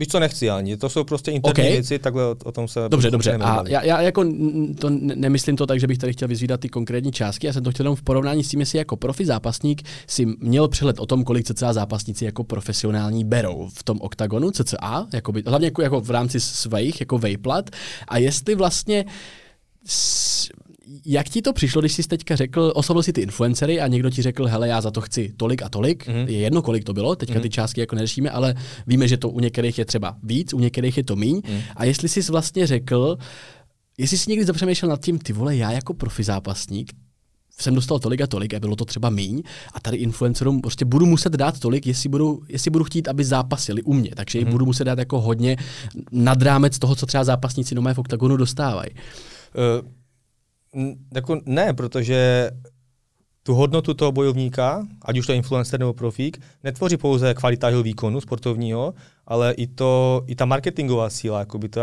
Víš co, nechci ani, to jsou prostě interní věci, takhle o tom se... Dobře, a já jako to nemyslím to tak, že bych tady chtěl vyzvídat ty konkrétní částky, já jsem to chtěl jenom v porovnání s tím, jestli jako profi zápasník si měl přehled o tom, kolik cca zápasníci jako profesionální berou v tom Octagonu, cca, jakoby, hlavně jako v rámci svých, jako vejplat, a jestli vlastně... Jak ti to přišlo, když jsi teďka řekl, oslovil si ty influencery a někdo ti řekl, hele, já za to chci tolik a tolik, je jedno, kolik to bylo, teďka ty částky jako neřešíme, ale víme, že to u některých je třeba víc, u některých je to míň. A jestli jsi vlastně řekl, jestli jsi někdy zapřemýšlel nad tím, ty vole, já jako profi zápasník jsem dostal tolik a tolik a bylo to třeba míň a tady influencerům prostě budu muset dát tolik, jestli budu chtít, aby zápasili u mě, takže jim budu muset dát jako hodně nad rámec toho, co třeba zápasníci doma v Octagonu dostávají. Jako ne, protože tu hodnotu toho bojovníka, ať už to je influencer nebo profík, netvoří pouze kvalita jeho výkonu sportovního, ale i ta marketingová síla, jakoby to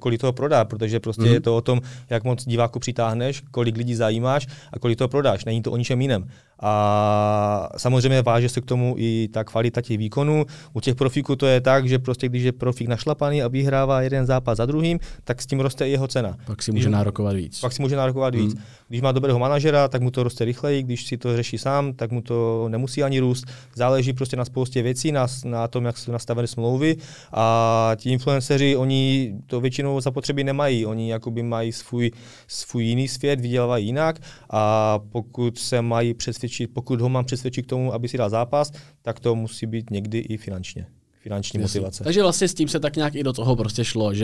kolik toho prodá, protože prostě je to o tom, jak moc diváků přitáhneš, kolik lidí zajímáš a kolik toho prodáš, není to o ničem jiném. A samozřejmě váže se k tomu i ta kvalita těch výkonů. U těch profíků to je tak, že prostě když je profík našlapaný a vyhrává jeden zápas za druhým, tak s tím roste jeho cena. Pak si může nárokovat víc. Když má dobrého manažera, tak mu to roste rychleji, když si to řeší sám, tak mu to nemusí ani růst. Záleží prostě na spoustě věcí, na tom, jak jsou nastaveny smlouvy, a ti influenceři, oni to většinou zapotřebí nemají. Oni jakoby mají svůj jiný svět, vydělávají jinak, a pokud ho mám přesvědčit k tomu, aby si dal zápas, tak to musí být někdy i finanční motivace. Takže vlastně s tím se tak nějak i do toho prostě šlo,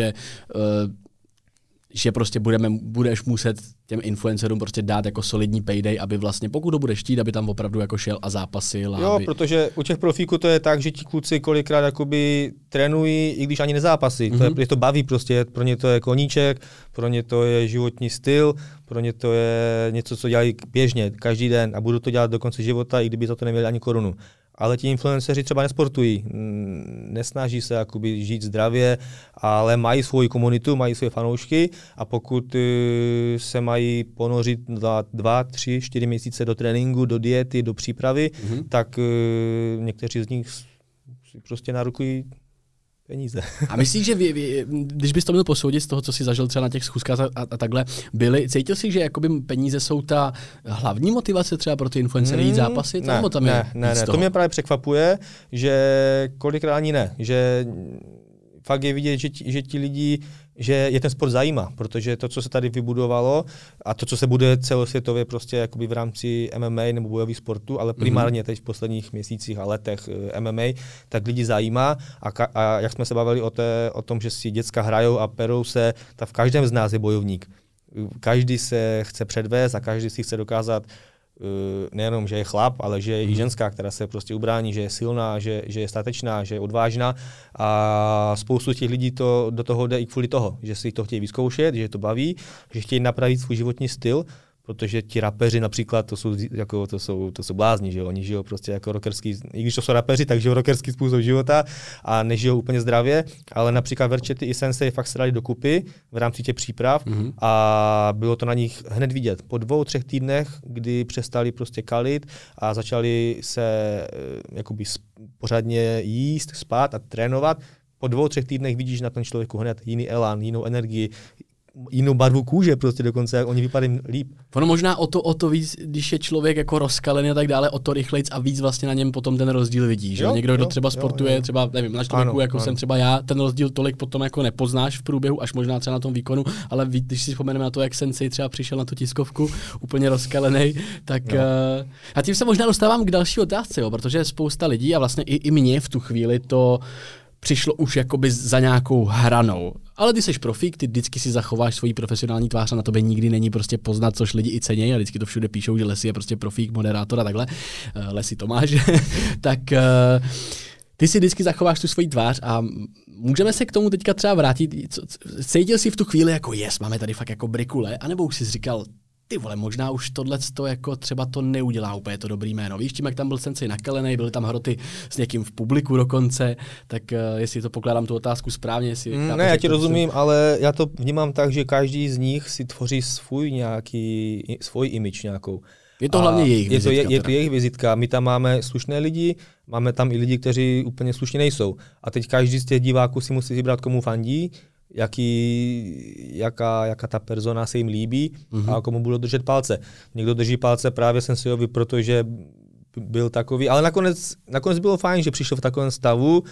že prostě budeš muset těm influencerům prostě dát jako solidní payday, aby vlastně, pokud to budeš chtít, aby tam opravdu jako šel a zápasil. Protože u těch profíků to je tak, že ti kluci kolikrát jakoby trénují, i když ani nezápasí. To baví prostě, pro ně to je koníček, pro ně to je životní styl, pro ně to je něco, co dělají běžně, každý den, a budou to dělat do konce života, i kdyby za to neměli ani korunu. Ale ti influenceři třeba nesportují, nesnaží se jakoby žít zdravě, ale mají svoji komunitu, mají svoje fanoušky, a pokud se mají ponořit 2, 3, 4 měsíce do tréninku, do diety, do přípravy, tak někteří z nich prostě narukují peníze. A myslíš, že když bys to měl posoudit z toho, co jsi zažil třeba na těch schůzkách a takhle, cítil jsi, že jakoby peníze jsou ta hlavní motivace třeba pro ty influencery jít zápasit? Ne. To mě právě překvapuje, že kolikrát ani ne. Že fakt je vidět, že ti lidi, že je ten sport zajímá, protože to, co se tady vybudovalo a to, co se bude celosvětově prostě jakoby v rámci MMA nebo bojových sportů, ale primárně teď v posledních měsících a letech MMA, tak lidi zajímá, a jak jsme se bavili o tom, že si děcka hrajou a perou se, tak v každém z nás je bojovník. Každý se chce předvést a každý si chce dokázat, nejenom, že je chlap, ale že je i ženská, která se prostě ubrání, že je silná, že je statečná, že je odvážná, a spoustu těch lidí to do toho jde i kvůli toho, že si to chtějí vyzkoušet, že to baví, že chtějí napravit svůj životní styl, protože ti rapeři například, to jsou blázni, že oni žijou prostě jako rockerský, i když to jsou rapeři, tak žijou rockerský způsob života a nežijou úplně zdravě, ale například Verchety i Sensei fakt se dali dokupy v rámci těch příprav a bylo to na nich hned vidět. Po 2-3 týdnech, kdy přestali prostě kalit a začali se jakoby pořádně jíst, spát a trénovat, po 2-3 týdnech vidíš na tom člověku hned jiný elán, jinou energii, jinou barvu kůže prostě dokonce, jak oni vypadají líp. Ono možná o to víc, když je člověk jako rozkalený a tak dále, o to rychlejc a víc vlastně na něm potom ten rozdíl vidí, že? Někdo, kdo třeba sportuje, třeba nevím, na člověku, jako jsem třeba já, ten rozdíl tolik potom jako nepoznáš v průběhu, až možná třeba na tom výkonu, ale když si vzpomeneme na to, jak Sensei třeba přišel na tu tiskovku, úplně rozkalený, tak a tím se možná dostávám k další otázce, protože spousta lidí a vlastně i mně v tu chvíli to přišlo už jakoby za nějakou hranou. Ale ty seš profík, ty vždycky si zachováš svoji profesionální tvář a na tobě nikdy není prostě poznat, což lidi i cenějí, a vždycky to všude píšou, že Le Sy je prostě profík, moderátor a takhle. Le Sy Tomáš. tak Ty si vždycky zachováš tu svoji tvář a můžeme se k tomu teďka třeba vrátit. Cítil jsi v tu chvíli jako yes, máme tady fakt jako brikule, anebo už jsi říkal, ty vole, možná už tohleto jako třeba to neudělá úplně to dobrý jméno. Víš, tím jak tam byl Sensej nakalenej, byly tam hroty s někým v publiku dokonce, tak jestli to pokládám tu otázku správně, jestli... Ne, já ti rozumím, ale já to vnímám tak, že každý z nich si tvoří svůj image nějakou. Je to hlavně jejich vizitka. Je to jejich vizitka. My tam máme slušné lidi, máme tam i lidi, kteří úplně slušně nejsou. A teď každý z těch diváků si musí vybrat, komu fandí, jaká ta persona se jim líbí a komu budou držet palce. Někdo drží palce právě Sensejovi, protože byl takový, ale nakonec bylo fajn, že přišel v takovém stavu.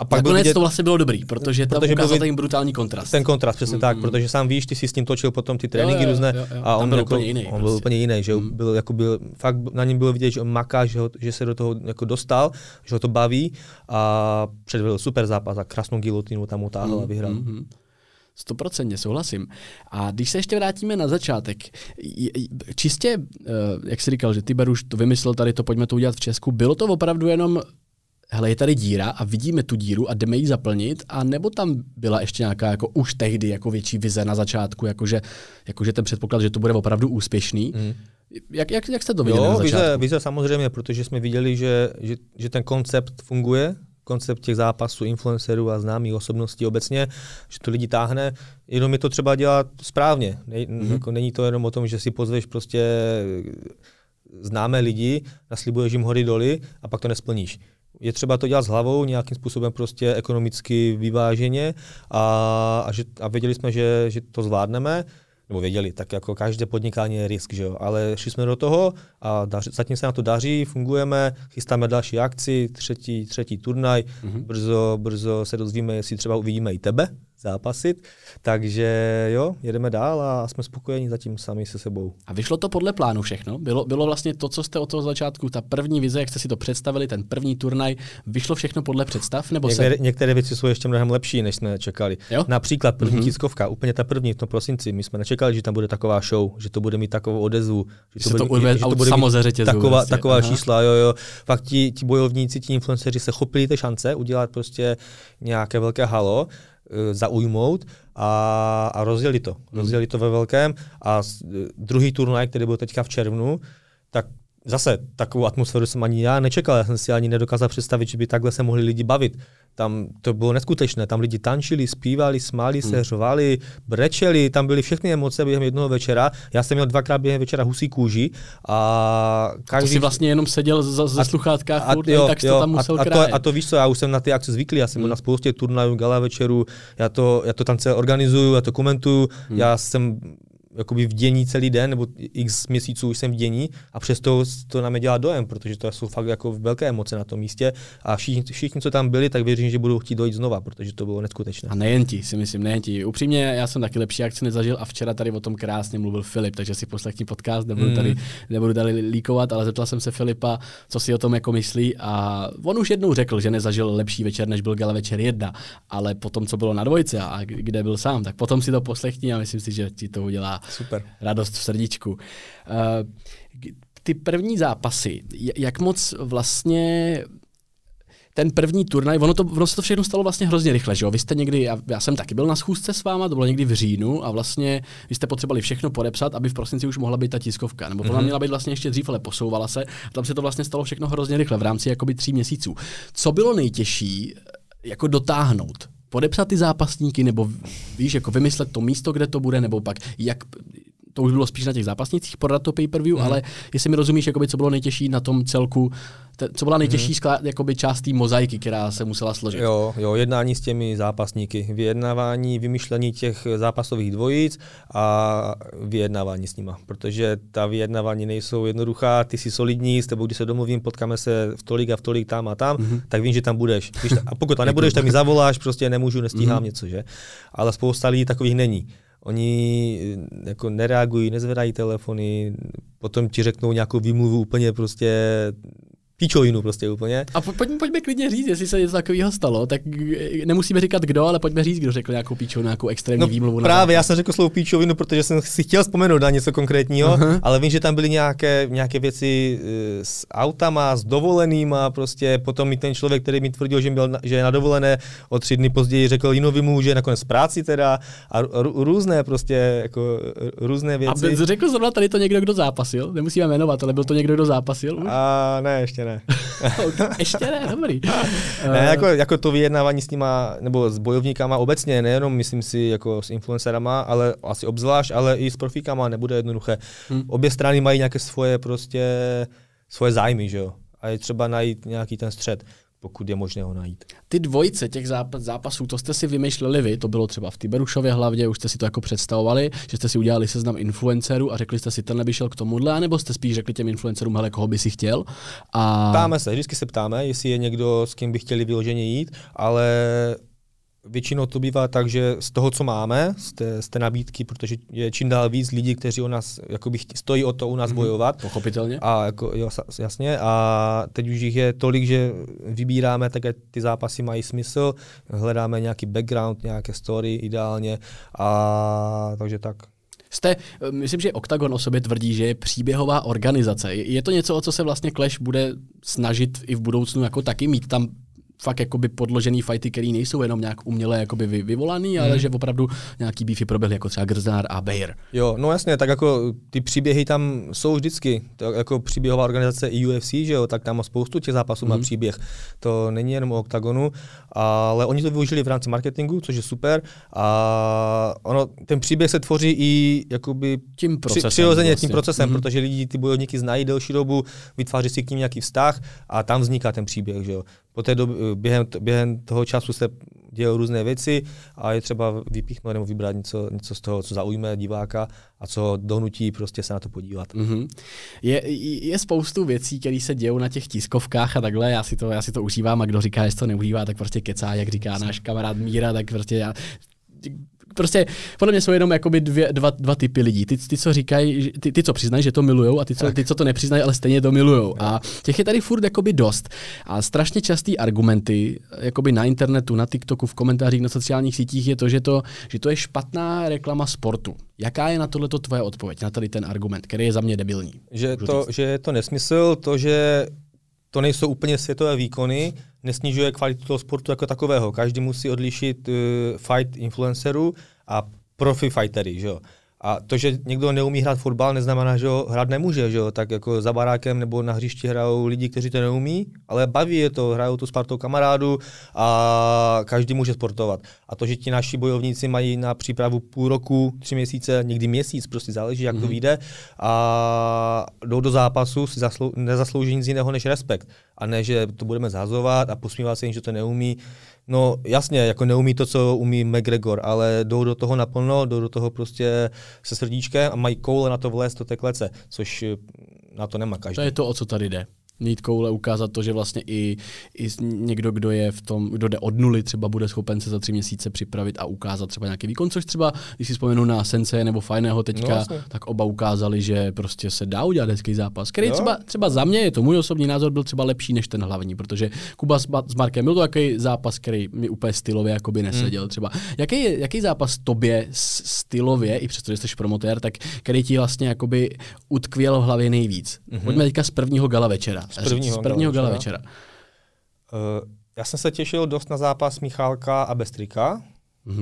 A pak nakonec to vlastně bylo dobrý, protože tam ukázal ten brutální kontrast. Ten kontrast, přesně tak, protože sám víš, ty jsi s ním točil potom ty tréninky různé a on byl úplně jiný. On byl úplně jiný, že byl, fakt na něm bylo vidět, že on maká, že se do toho jako dostal, že ho to baví a předvedl super zápas a krásnou gilotinu tam utáhl a vyhrál. 100% souhlasím. A když se ještě vrátíme na začátek, čistě, jak jsi říkal, že Tiberius to vymyslel tady, to pojďme to udělat v Česku, bylo to opravdu jenom hele, je tady díra a vidíme tu díru a jdeme ji zaplnit, a nebo tam byla ještě nějaká jako už tehdy jako větší vize na začátku, jakože ten předpoklad, že to bude opravdu úspěšný. Jak jste to viděli na začátku? Vize samozřejmě, protože jsme viděli, že ten koncept funguje, koncept těch zápasů, influencerů a známých osobností obecně, že to lidi táhne, jenom je to třeba dělat správně. Jako není to jenom o tom, že si pozveš prostě známé lidi, naslibuješ jim hory doly a pak to nesplníš. Je třeba to dělat s hlavou, nějakým způsobem prostě ekonomicky vyváženě a věděli jsme, že to zvládneme, nebo věděli, tak jako každé podnikání je risk, že jo, ale šli jsme do toho a zatím se nám to daří, fungujeme, chystáme další akci, třetí turnaj, brzo se dozvíme, jestli třeba uvidíme i tebe zápasit, takže jo, jedeme dál a jsme spokojeni zatím sami se sebou. A vyšlo to podle plánu všechno? Bylo vlastně to, co jste od toho začátku, ta první vize, jak jste si to představili, ten první turnaj, vyšlo všechno podle představ? Nebo některé věci jsou ještě mnohem lepší, než jsme čekali. Jo? Například první tiskovka, úplně ta první v tom prosinci, my jsme nečekali, že tam bude taková show, že to bude mít takovou odezvu, že to bude mít taková čísla, jo. Fakt ti bojovníci, ti influenceři se chopili té šance udělat prostě nějaké velké halo, zaujmout a rozdělit to ve velkém. A druhý turnaj, který byl teďka v červnu, tak zase takovou atmosféru jsem ani já nečekal, já jsem si ani nedokázal představit, že by takhle se mohli lidi bavit. Tam to bylo neskutečné, tam lidi tančili, zpívali, smáli se, řvali, brečeli, tam byly všechny emoce během jednoho večera. Já jsem měl dvakrát během večera husí kůži a každý... To jsi vlastně jenom seděl ze sluchátkách tak jsi to tam musel krájet. A to víš co, já už jsem na ty akce zvyklý, já jsem byl na spoustě turnajů, gala večerů, já to tam celé organizuju, já to komentuju, já jsem... jakoby v dění celý den, nebo x měsíců už jsem v dění a přesto to na mě dělá dojem, protože to jsou fakt jako velké emoce na tom místě a všichni, co tam byli, tak věřím, že budou chtít dojít znova, protože to bylo neskutečné. A nejen ti. Upřímně, já jsem taky lepší akci nezažil a včera tady o tom krásně mluvil Filip, takže si poslechni podcast, nebudu tady líkovat, ale zeptal jsem se Filipa, co si o tom jako myslí a on už jednou řekl, že nezažil lepší večer, než byl gala večer 1, ale potom, co bylo na dvojce a kde byl sám, tak potom si to poslechni a myslím si, že ti to udělá super radost v srdíčku. Ty první zápasy, jak moc vlastně ten první turnaj, ono se to všechno stalo vlastně hrozně rychle, že jo? Vy jste někdy, já jsem taky byl na schůzce s váma, to bylo někdy v říjnu a vlastně vy jste potřebovali všechno podepsat, aby v prosinci už mohla být ta tiskovka, nebo ona měla být vlastně ještě dřív, ale posouvala se a tam se to vlastně stalo všechno hrozně rychle v rámci jakoby 3 měsíců. Co bylo nejtěžší jako dotáhnout? Podepsat ty zápasníky, nebo víš, jako vymyslet to místo, kde to bude, nebo pak jak, to už bylo spíš na těch zápasnicích, prodat to pay-per-view, ale jestli mi rozumíš, jakoby, co bylo nejtěžší na tom celku, co byla nejtěžší jakoby část té mozaiky, která se musela složit. Jo, jednání s těmi zápasníky, vyjednávání, vymýšlení těch zápasových dvojic a vyjednávání s nima, protože ta vyjednávání nejsou jednoduchá, ty jsi solidní, s tebou když se domluvím, potkáme se v tolik tam a tam, tak vím, že tam budeš. A pokud tam nebudeš, tak mi zavoláš, prostě nemůžu, nestíhám něco, že? Ale spousta lidí takových není. Oni jako nereagují, nezvedají telefony, potom ti řeknou nějakou výmluvu úplně prostě píčovinu prostě úplně. A pojďme klidně říct, jestli se něco takového stalo, tak nemusíme říkat kdo, ale pojďme říct, kdo řekl nějakou píčovinu, nějakou extrémní výmluvu. Právě, já jsem řekl slovo píčovinu, protože jsem si chtěl vzpomenout na něco konkrétního, ale vím, že tam byly nějaké věci s autama, s dovolenýma, prostě potom mi ten člověk, který mi tvrdil, že je na dovolené, o 3 dny později řekl jinou výmluvu, že je nakonec z práci teda a různé prostě jako různé věci. A řekl zrovna tady to někdo, kdo zápasil, nemusíme jmenovat, ale byl to někdo, kdo zápasil? A ne, ještě ne. Ještě ne, dobrý. Ne, jako to vyjednávání s nima, nebo s bojovníkama obecně, nejenom myslím si jako s influencerama, ale asi obzvlášť, ale i s profíkama nebude jednoduché. Obě strany mají nějaké svoje zájmy, že jo. A je třeba najít nějaký ten střed, pokud je možné ho najít. Ty dvojice těch zápasů, to jste si vymýšleli vy, to bylo třeba v Tiberušově hlavně, už jste si to jako představovali, že jste si udělali seznam influencerů a řekli jste si, tenhle by šel k tomuhle, anebo jste spíš řekli těm influencerům, hele, koho by si chtěl? A... Vždycky se ptáme, jestli je někdo, s kým by chtěli vyloženě jít, ale většinou to bývá tak, že z toho, co máme, z té nabídky, protože je čím dál víc lidí, kteří o nás jakoby stojí o to u nás bojovat. Pochopitelně. A jako, jo, jasně. A teď už jich je tolik, že vybíráme, tak ty zápasy mají smysl, hledáme nějaký background, nějaké story ideálně. A takže tak. Myslím, že Octagon o sobě tvrdí, že je příběhová organizace. Je to něco, o co se vlastně Clash bude snažit i v budoucnu jako taky mít tam fakt jakoby podložený fighty, který nejsou jenom nějak uměle jakoby vyvolaný, ale že opravdu nějaký beefy proběhly, jako třeba Grznár a Bayer. Jo, no jasně, tak jako ty příběhy tam jsou vždycky, to jako příběhová organizace i UFC, že jo, tak tam spoustu těch zápasů má příběh. To není jenom o Octagonu, ale oni to využili v rámci marketingu, což je super a ono, ten příběh se tvoří i jakoby tím procesem, přirozeně vlastně. Tím procesem, protože lidi ty bojovníky znají delší dobu, vytváří si k nim nějaký vztah a tam vzniká ten příběh, že jo. Po té době, během toho času se dějou různé věci a je třeba vypíchnout nebo vybrat něco z toho, co zaujme diváka a co donutí prostě se na to podívat. Je spoustu věcí, které se dějou na těch tiskovkách a takhle, já si to užívám a kdo říká, že to neužívá, tak prostě kecá, jak říká náš kamarád Míra, tak prostě Prostě podle mě jsou jenom jakoby dva typy lidí. Ty co říkají, ty co přiznají, že to milujou a ty, co to nepřiznají, ale stejně to milujou. A těch je tady furt jakoby dost. A strašně častý argumenty jakoby na internetu, na TikToku, v komentářích, na sociálních sítích je to, že to je špatná reklama sportu. Jaká je na tohleto tvoje odpověď, na tady ten argument, který je za mě debilní? Že je to nesmysl, to, že to nejsou úplně světové výkony, nesnižuje kvalitu toho sportu jako takového. Každý musí odlišit fight influencerů a profi fightery, že jo. A to, že někdo neumí hrát fotbal, neznamená, že ho hrát nemůže, že jo. Tak jako za barákem nebo na hřišti hrajou lidi, kteří to neumí, ale baví je to, hrajou tu s partou kamarádů a každý může sportovat. A to, že ti naši bojovníci mají na přípravu půl roku, 3 měsíce, někdy měsíc, prostě záleží, jak to vyjde, a jdou do zápasu, si nezaslouží nic jiného než respekt. A ne, že to budeme zhazovat a posmívat se jim, že to neumí. No jasně, jako neumí to, co umí McGregor, ale jdou do toho naplno, jdou do toho prostě se srdíčkem a mají koule na to vlézt do té klece, což na to nemá každý. To je to, o co tady jde. Mít koule, ukázat to, že vlastně i někdo, kdo jde od nuly, třeba bude schopen se za 3 měsíce připravit a ukázat třeba nějaký výkon, což třeba, když si vzpomenu na Sensei nebo Fajného teďka, tak oba ukázali, že prostě se dá udělat hezký zápas, který třeba za mě, je to můj osobní názor, byl třeba lepší než ten hlavní, protože Kuba s Markem byl to takový zápas, který mi úplně stylově jakoby neseděl třeba. Jaký zápas tobě stylově, i přestože jsi promotér, tak který ti vlastně jakoby utkvěl v hlavě nejvíc? Pojďme teďka z prvního gala večera. Z prvního gala večera. Já jsem se těšil dost na zápas Michálka a Bestrika,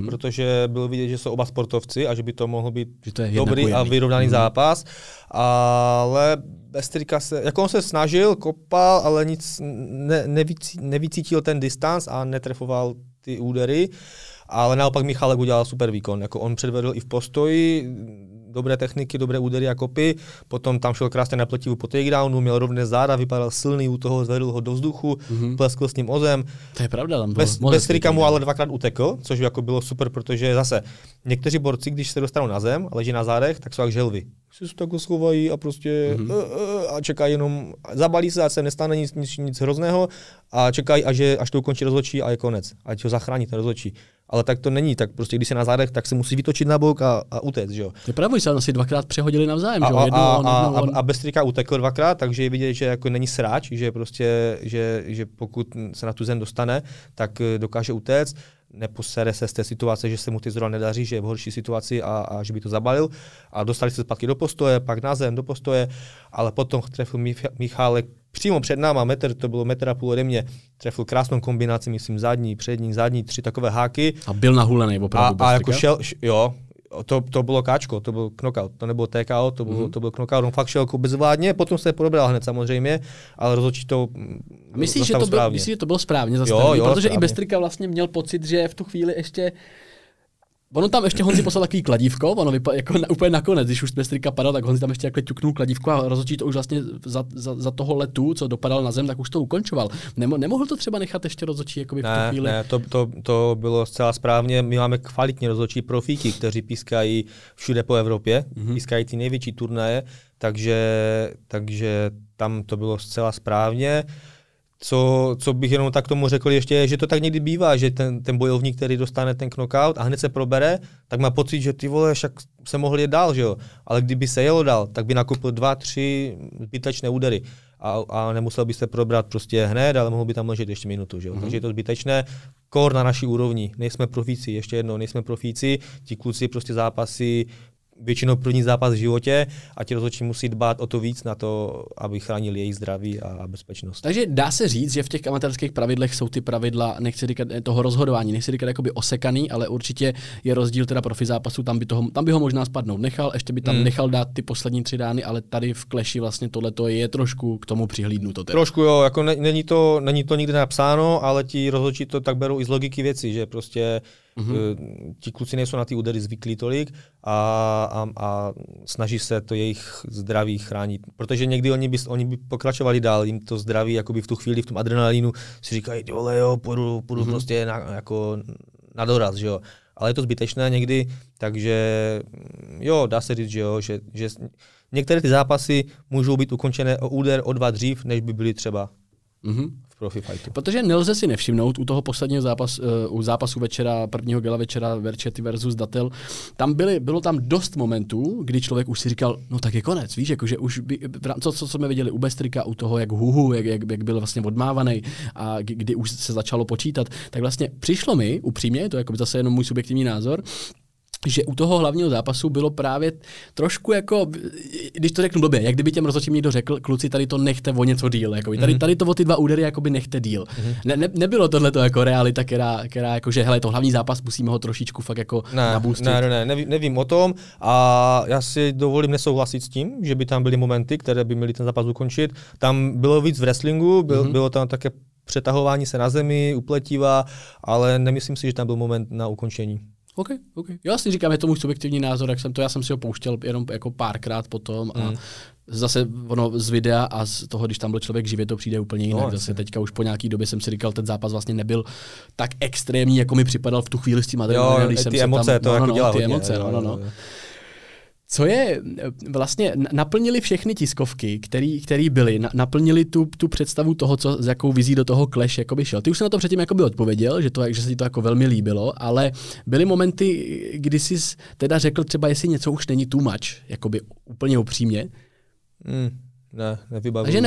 protože bylo vidět, že jsou oba sportovci a že by to mohl být dobrý a vyrovnaný zápas. Ale Bestrika on se snažil, kopal, ale nic nevycítil ten distanc a netrefoval ty údery. Ale naopak Michálek udělal super výkon. Jako on předvedl i v postoji dobré techniky, dobré údery a kopy, potom tam šel krásně na pletivu po takedownu, měl rovné záda, vypadal silný, u toho zvedl ho do vzduchu, pleskl s ním o zem. To je pravda, tam bylo. Bestrika mu ale 2krát utekl, což jako bylo super, protože zase někteří borci, když se dostanou na zem a leží na zádech, tak jsou jak želvy. si takhle schovají a prostě a čekají jenom, zabalí se, ať se nestane nic hrozného a čekají, až to ukončí rozhodčí a je konec, ať ho zachrání ten rozhodčí. Ale tak to není, tak prostě když se na zádech, tak se musí vytočit na bok a utéct, že jo. Je pravda, že se asi dvakrát přehodili navzájem, že jo. A Bestrika utekl dvakrát, takže je vidět, že jako není sráč, že prostě že pokud se na tu zem dostane, tak dokáže utéct, neposere se z té situace, že se mu ty zrovna nedaří, že je v horší situaci a že by to zabalil a dostali se zpátky do postoje, pak na zem do postoje, ale potom trefil Michálek přímo před náma, to bylo 1,5 metru ode mě, trefil krásnou kombinaci, myslím zadní, přední, zadní, tři takové háky. A byl nahulený opravdu. A jako šel, jo, to bylo káčko, to byl knockout, to nebylo TKO, to byl knockout, on fakt šel jako bezvládně, potom se podobral hned samozřejmě, ale rozhodčí to Myslíš, že to bylo správně zastavený, protože správně. I Bestrika vlastně měl pocit, že v tu chvíli ještě ono tam ještě Honzi poslal takový kladívko, ono jako úplně nakonec, když už Bestrika padal, tak Honzi tam ještě takhle ťuknul kladívko a rozhodčí to už vlastně za toho letu, co dopadal na zem, tak už to ukončoval. Nemohl to třeba nechat ještě rozhodčí jakoby v tu chvíli? Ne, to bylo zcela správně. My máme kvalitní rozhodčí profíky, kteří pískají všude po Evropě, pískají ty největší turnaje, takže tam to bylo zcela správně. Co bych jenom tak tomu řekl ještě, že to tak někdy bývá, že ten bojovník, který dostane ten knockout a hned se probere, tak má pocit, že ty vole, však se mohl jít dál, že jo. Ale kdyby se jelo dál, tak by nakopil 2-3 zbytečné údery. A nemusel by se probrat prostě hned, ale mohl by tam ležet ještě minutu, že jo. Takže je to zbytečné. Kor na naší úrovni. Nejsme profíci, ještě jednou, nejsme profíci. Ti kluci prostě zápasy, většinou první zápas v životě a ti rozhodčí musí dbát o to víc na to, aby chránili jejich zdraví a bezpečnost. Takže dá se říct, že v těch amatérských pravidlech jsou ty pravidla, nechci říkat toho rozhodování, nechci říkat jakoby osekaný, ale určitě je rozdíl teda profi zápasu, tam by ho možná spadnout nechal, ještě by tam nechal dát ty poslední 3 dány, ale tady v Clashi vlastně tohleto je trošku k tomu přihlídnuto. Trošku jo, jako není to nikde napsáno, ale ti rozhodčí to tak berou i z logiky věci, že prostě ti kluci nejsou na ty údery zvyklí tolik a snaží se to jejich zdraví chránit. Protože někdy oni by pokračovali dál, jim to zdraví jakoby v tu chvíli, v tom adrenalinu si říkají, jo, půjdu prostě na doraz, že jo. Ale je to zbytečné někdy, takže jo, dá se říct, že jo, že některé ty zápasy můžou být ukončené o úder o 2 dřív, než by byly třeba. V profi fightu. Protože nelze si nevšimnout u toho posledního zápasu večera, prvního gala večera Verchety versus Datl, tam bylo tam dost momentů, kdy člověk už si říkal, no tak je konec, víš, jakože už by, co jsme viděli u Bestrika, u toho jak jak byl vlastně odmávaný a kdy už se začalo počítat, tak vlastně přišlo mi upřímně, to je jako zase jenom můj subjektivní názor, že u toho hlavního zápasu bylo právě trošku jako, když to řeknu blbě, jak kdyby těm rozhodčím někdo řekl, kluci, tady to nechte o něco díl, jakoby. Tady to o ty 2 údery jakoby nechte díl. Nebylo tohleto jako realita, která jako, že hele, to hlavní zápas musíme ho trošičku fakt jako naboostit. Nevím o tom a já si dovolím nesouhlasit s tím, že by tam byly momenty, které by měly ten zápas ukončit. Tam bylo víc v wrestlingu, bylo tam také přetahování se na zemi, upletiva, ale nemyslím si, že tam byl moment na ukončení. OK. Já si říkám, je to můj subjektivní názor, já jsem si ho pouštěl jenom jako párkrát potom a zase ono z videa a z toho, když tam byl člověk živě, to přijde úplně jinak. Zase teďka už po nějaký době jsem si říkal, ten zápas vlastně nebyl tak extrémní, jako mi připadal v tu chvíli s tím adrenalinem, když jsem se tam... Co je, vlastně naplnili všechny tiskovky, který byly, naplnili tu představu toho, s jakou vizí do toho Clash jakoby šel. Ty už jsi na to předtím jakoby odpověděl, že se ti to jako velmi líbilo, ale byly momenty, kdy jsi teda řekl třeba, jestli něco už není too much, jakoby úplně upřímně.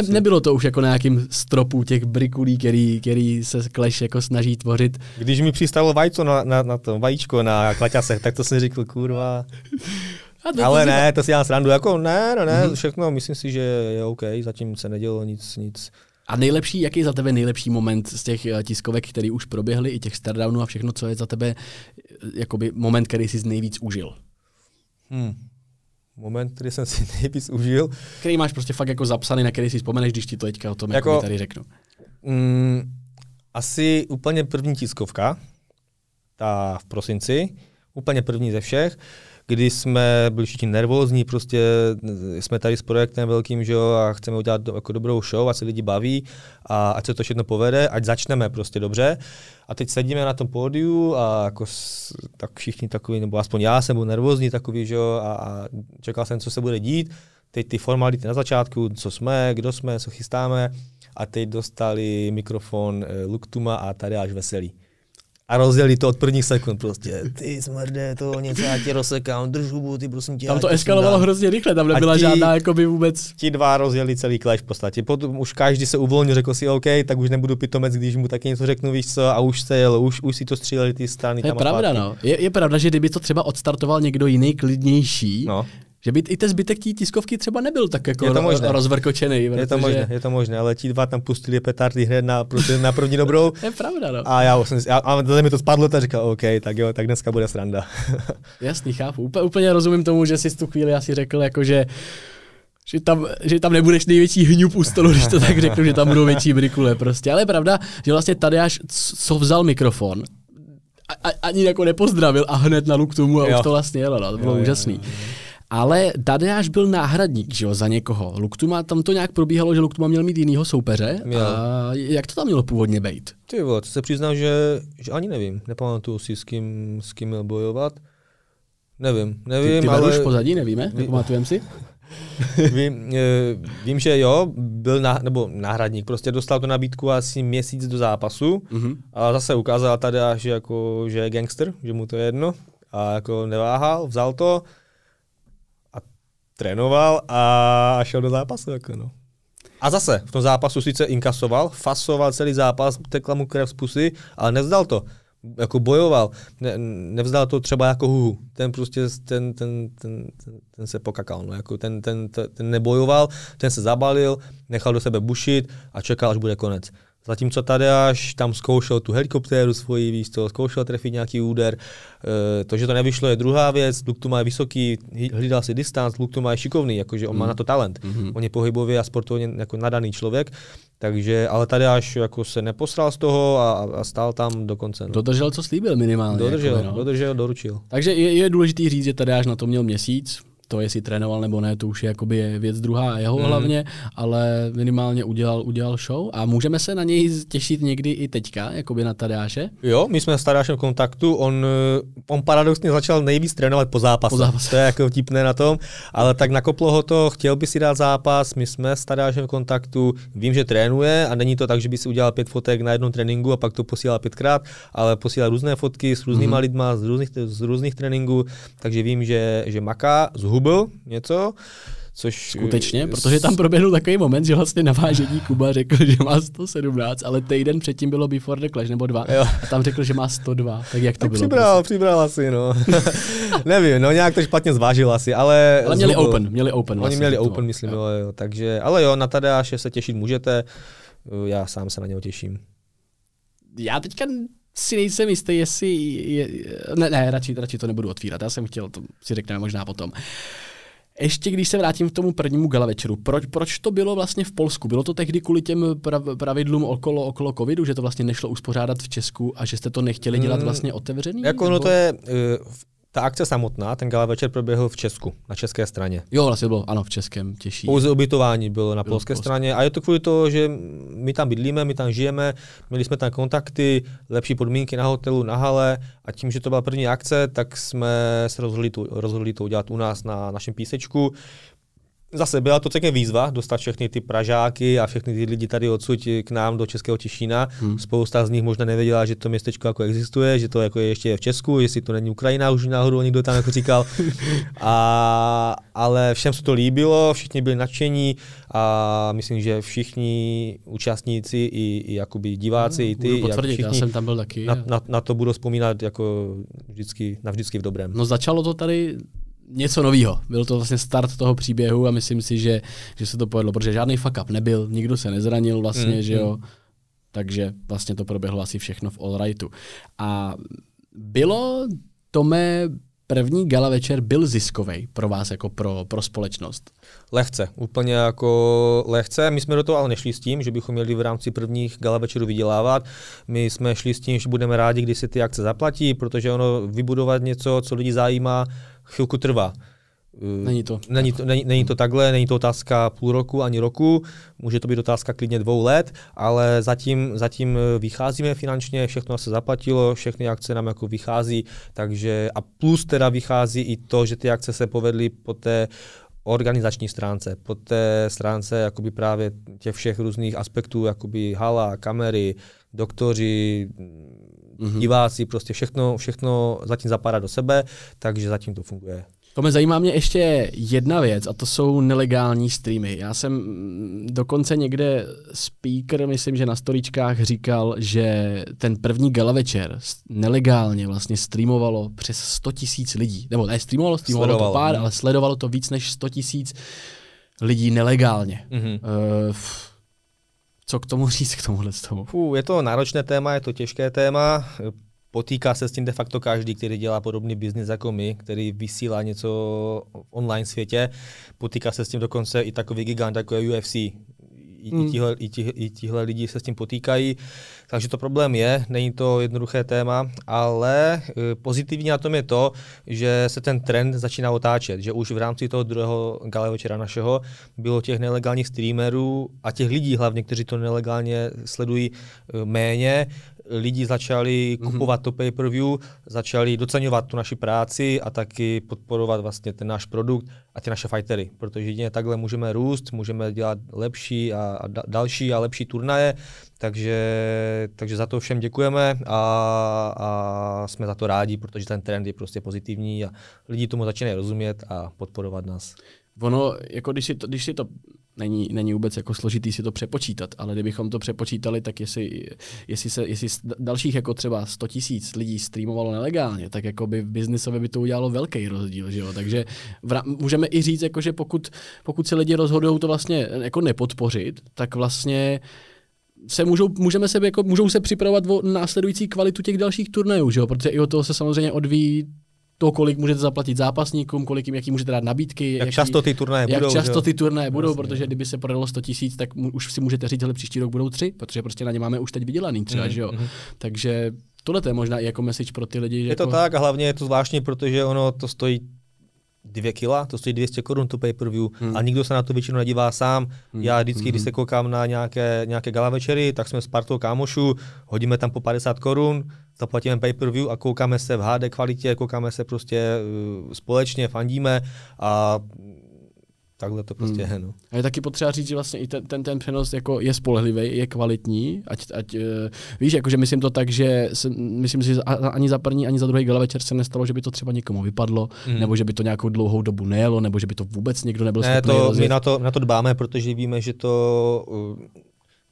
Nebylo to už jako na nějakým stropu těch brikulí, který se Clash jako snaží tvořit. Když mi přistalo vajíčko na klaťasech, tak to jsem řekl, kurva... Ale ne, to si já srandu, všechno, myslím si, že je OK, zatím se nedělo nic. A jaký je za tebe nejlepší moment z těch tiskovek, který už proběhly, i těch stardownů a všechno, co je za tebe jakoby moment, který jsi nejvíc užil? Moment, který jsem si nejvíc užil? Který máš prostě fakt jako zapsaný, na který si vzpomeneš, když ti to teďka o tom jako tady řeknu. Asi úplně první tiskovka, ta v prosinci, úplně první ze všech, kdy jsme byli všichni nervózní, prostě jsme tady s projektem velkým, že jo, a chceme udělat jako dobrou show, ať se lidi baví a ať se to všechno povede, ať začneme prostě dobře. A teď sedíme na tom pódiu a jako tak všichni takový, nebo aspoň já jsem byl nervózní takový, že jo, a čekal jsem, co se bude dít. Teď ty formality na začátku, co jsme, kdo jsme, co chystáme, a teď dostali mikrofon Luktuma a Tadeáš Veselý. A rozjeli to od prvních sekund prostě. Ty smrde, to něco, já tě rozsekám, drž hubu, ty prosím tě. Tam to eskalovalo hrozně rychle, tam nebyla žádná jakoby vůbec. Ti dva rozjeli celý Clash v podstatě. Potom už každý se uvolnil, řekl si OK, tak už nebudu pitomec, když mu taky něco řeknu, víš co, a už se jelo, už si to stříleli ty strany. To je tam pravda, no. Je pravda, že kdyby to třeba odstartoval někdo jiný, klidnější, no. Že by i ten zbytek té tiskovky třeba nebyl tak jako rozvrkočený. Je to možné, ale ti dva tam pustili petardy hned na první dobrou. Je pravda, no. A zase mi to spadlo, tak říkal, OK, tak jo, tak dneska bude sranda. Jasný, chápu. Úplně rozumím tomu, že jsi tu chvíli asi řekl, jako, že tam nebudeš největší hňup u stolu, když to tak řeknu, že tam budou větší brikule prostě. Ale je pravda, že vlastně Tadeáš, co vzal mikrofon, ani jako nepozdravil a hned na Luktumu a jo. Už to vlastně jelo, no, to bylo úžasný. Jo. Ale Tadeáš byl náhradník, že jo, za někoho. Luktuma, tam to nějak probíhalo, že Luktuma měl mít jinýho soupeře. A jak to tam mělo původně bejt? Ty vole, to se přiznám, že ani nevím. Nepamatuju si, s kým měl bojovat. Nevím, ty ale... Ty pozadí, nevíme? Nepamatujeme si? Vím, že jo, byl náhradník, prostě dostal tu nabídku asi měsíc do zápasu. Mm-hmm. A zase ukázal Tadeáš, že je gangster, že mu to je jedno. A jako neváhal, vzal to. Trénoval a šel do zápasu. Jako no. A zase v tom zápasu sice inkasoval, fasoval celý zápas, tekla mu krev z pusy, ale nevzdal to. Jako bojoval. Nevzdal to třeba jako Huhu. Ten prostě ten se pokakal. No. Jako ten nebojoval, ten se zabalil, nechal do sebe bušit a čekal, až bude konec. Zatímco Tadeáš tam zkoušel tu helikoptéru svoji, víš co, zkoušel trefit nějaký úder. To, že to nevyšlo, je druhá věc. Luktuma je vysoký, hlídal si distanc, Luktuma je šikovný, jakože on má na to talent. Mm-hmm. On je pohybově a sportovně jako nadaný člověk. Takže, ale Tadeáš jako se neposral z toho a stál tam do konce. No. Dodržel, co slíbil minimálně. Dodržel, doručil. Takže je důležitý říct, že Tadeáš na to měl měsíc. To, jestli trénoval nebo ne, to už je jakoby věc druhá jeho hlavně, ale minimálně udělal show a můžeme se na něj těšit někdy i teďka, jakoby na Tadeáše. Jo, my jsme s Tadeášem v kontaktu, on paradoxně začal nejvíc trénovat po zápase. To je jako vtipné na tom, ale tak nakoplo ho to, chtěl by si dát zápas, my jsme s Tadeášem v kontaktu, vím, že trénuje a není to tak, že by si udělal 5 fotek na jednom tréninku a pak to posílal 5krát, ale posílal různé fotky s různýma lidma, z různých tréninků, takže vím, že maká, byl něco, což... Skutečně, protože tam proběhnul takový moment, že vlastně na vážení Kuba řekl, že má 117, ale týden předtím bylo Before the Clash, nebo 2, jo. A tam řekl, že má 102, tak jak to tak bylo? Přibral asi, no. Nevím, no nějak to špatně zvážil asi, ale... Ale měli zhubil. Open. Oni měli open, myslím, jo. Takže, ale jo, na Tadeáše se těšit můžete, já sám se na něho těším. Já teďka... si nejsem jistý, jestli... Ne, radši to nebudu otvírat, já jsem chtěl, to si řekneme možná potom. Ještě když se vrátím k tomu prvnímu gala večeru, proč to bylo vlastně v Polsku? Bylo to tehdy kvůli těm pravidlům okolo covidu, že to vlastně nešlo uspořádat v Česku a že jste to nechtěli dělat vlastně otevřený? Jako no to je... Ta akce samotná, ten gala večer proběhl v Česku, na české straně. Jo, vlastně bylo, ano, v českém těší. Pouze ubytování bylo na polské straně a je to kvůli toho, že my tam bydlíme, my tam žijeme, měli jsme tam kontakty, lepší podmínky na hotelu, na hale a tím, že to byla první akce, tak jsme se rozhodli to udělat u nás na našem písečku. Zase byla to celkem výzva dostat všechny ty Pražáky a všechny ty lidi tady odsud k nám do Českého Těšína. Spousta z nich možná nevěděla, že to městečko jako existuje, že to jako je ještě v Česku, jestli to není Ukrajina, už náhodou někdo tam jako říkal. Ale všem se to líbilo, všichni byli nadšení a myslím, že všichni účastníci i jakoby diváci, i ty, potvrdit, já jsem tam byl taky. Na to budu vzpomínat jako navždycky v dobrém. No začalo to tady něco novýho. Byl to vlastně start toho příběhu a myslím si, že se to povedlo, protože žádný fuck up nebyl, nikdo se nezranil vlastně, že jo. Takže vlastně to proběhlo asi všechno v all rightu. A bylo, Tome, první gala večer byl ziskový pro vás jako pro společnost? Lehce, úplně jako lehce. My jsme do toho ale nešli s tím, že bychom měli v rámci prvních gala večerů vydělávat. My jsme šli s tím, že budeme rádi, když se ty akce zaplatí, protože ono vybudovat něco, co lidi zajímá, chvilku trvá. Není to takhle, není to otázka půl roku ani roku, může to být otázka klidně 2 let, ale zatím vycházíme finančně, všechno se zaplatilo, všechny akce nám jako vychází, takže a plus teda vychází i to, že ty akce se povedly po té organizační stránce, po té stránce jakoby právě těch všech různých aspektů, jakoby hala, kamery, doktoři, diváci, prostě všechno zatím zapadá do sebe, takže zatím to funguje. Tome, zajímá mě ještě jedna věc a to jsou nelegální streamy. Já jsem dokonce někde Speaker, myslím, že na storíčkách říkal, že ten první gala večer nelegálně vlastně streamovalo přes 100 000 lidí. Nebo ne streamovalo to pár, ale sledovalo to víc než 100 000 lidí nelegálně. Co k tomu říct k tomuhle tomu? Je to náročné téma, je to těžké téma. Potýká se s tím de facto každý, který dělá podobný biznis jako my, který vysílá něco v online světě. Potýká se s tím dokonce i takový gigant jako je UFC. I tihle lidi se s tím potýkají. Takže to problém je, není to jednoduché téma, ale pozitivní na tom je to, že se ten trend začíná otáčet, že už v rámci toho druhého gala večera našeho bylo těch nelegálních streamerů a těch lidí hlavně, kteří to nelegálně sledují, méně. Lidi začali kupovat to pay-per-view, začali doceňovat tu naši práci a taky podporovat vlastně ten náš produkt a ty naše fightery, protože jedině takhle můžeme růst, můžeme dělat lepší a další a lepší turnaje, takže za to všem děkujeme a jsme za to rádi, protože ten trend je prostě pozitivní a lidi tomu začínají rozumět a podporovat nás. Ono, jako když si to není vůbec jako složitý si to přepočítat, ale kdybychom to přepočítali, tak jestli dalších jako třeba 100 000 lidí streamovalo nelegálně, tak jako by v biznisově by to udělalo velký rozdíl, že jo? Takže můžeme i říct, jako, že pokud se lidi rozhodou to vlastně jako nepodpořit, tak vlastně se můžou se připravovat o následující kvalitu těch dalších turnajů, že jo? Protože i od toho se samozřejmě odvíjí to, kolik můžete zaplatit zápasníkům, kolik jim, jaký můžete dát nabídky, jak často ty turnaje budou, protože kdyby se prodalo 100 000, tak už si můžete říct, že příští rok budou 3, protože prostě na ně máme už teď vydělaný třeba, že jo. Takže tohle to je možná i jako message pro ty lidi. Že je to jako... tak a hlavně je to zvláštní, protože ono to stojí 2 kila, to stojí 200 korun to pay-per-view a nikdo se na to většinou nedívá sám. Já vždycky, když se koukám na nějaké gala večery, tak jsme s partou kámošů, hodíme tam po 50 korun, zaplatíme pay-per-view a koukáme se v HD kvalitě, koukáme se prostě společně, fandíme a takhle to prostě je. No. A je taky potřeba říct, že vlastně i ten přenos jako je spolehlivý, je kvalitní, ať víš, jakože myslím to tak, že myslím si, že ani za první, ani za druhý gala večer se nestalo, že by to třeba někomu vypadlo, nebo že by to nějakou dlouhou dobu nejelo, nebo že by to vůbec někdo nebyl schopný rozjet. My na to dbáme, protože víme, že to...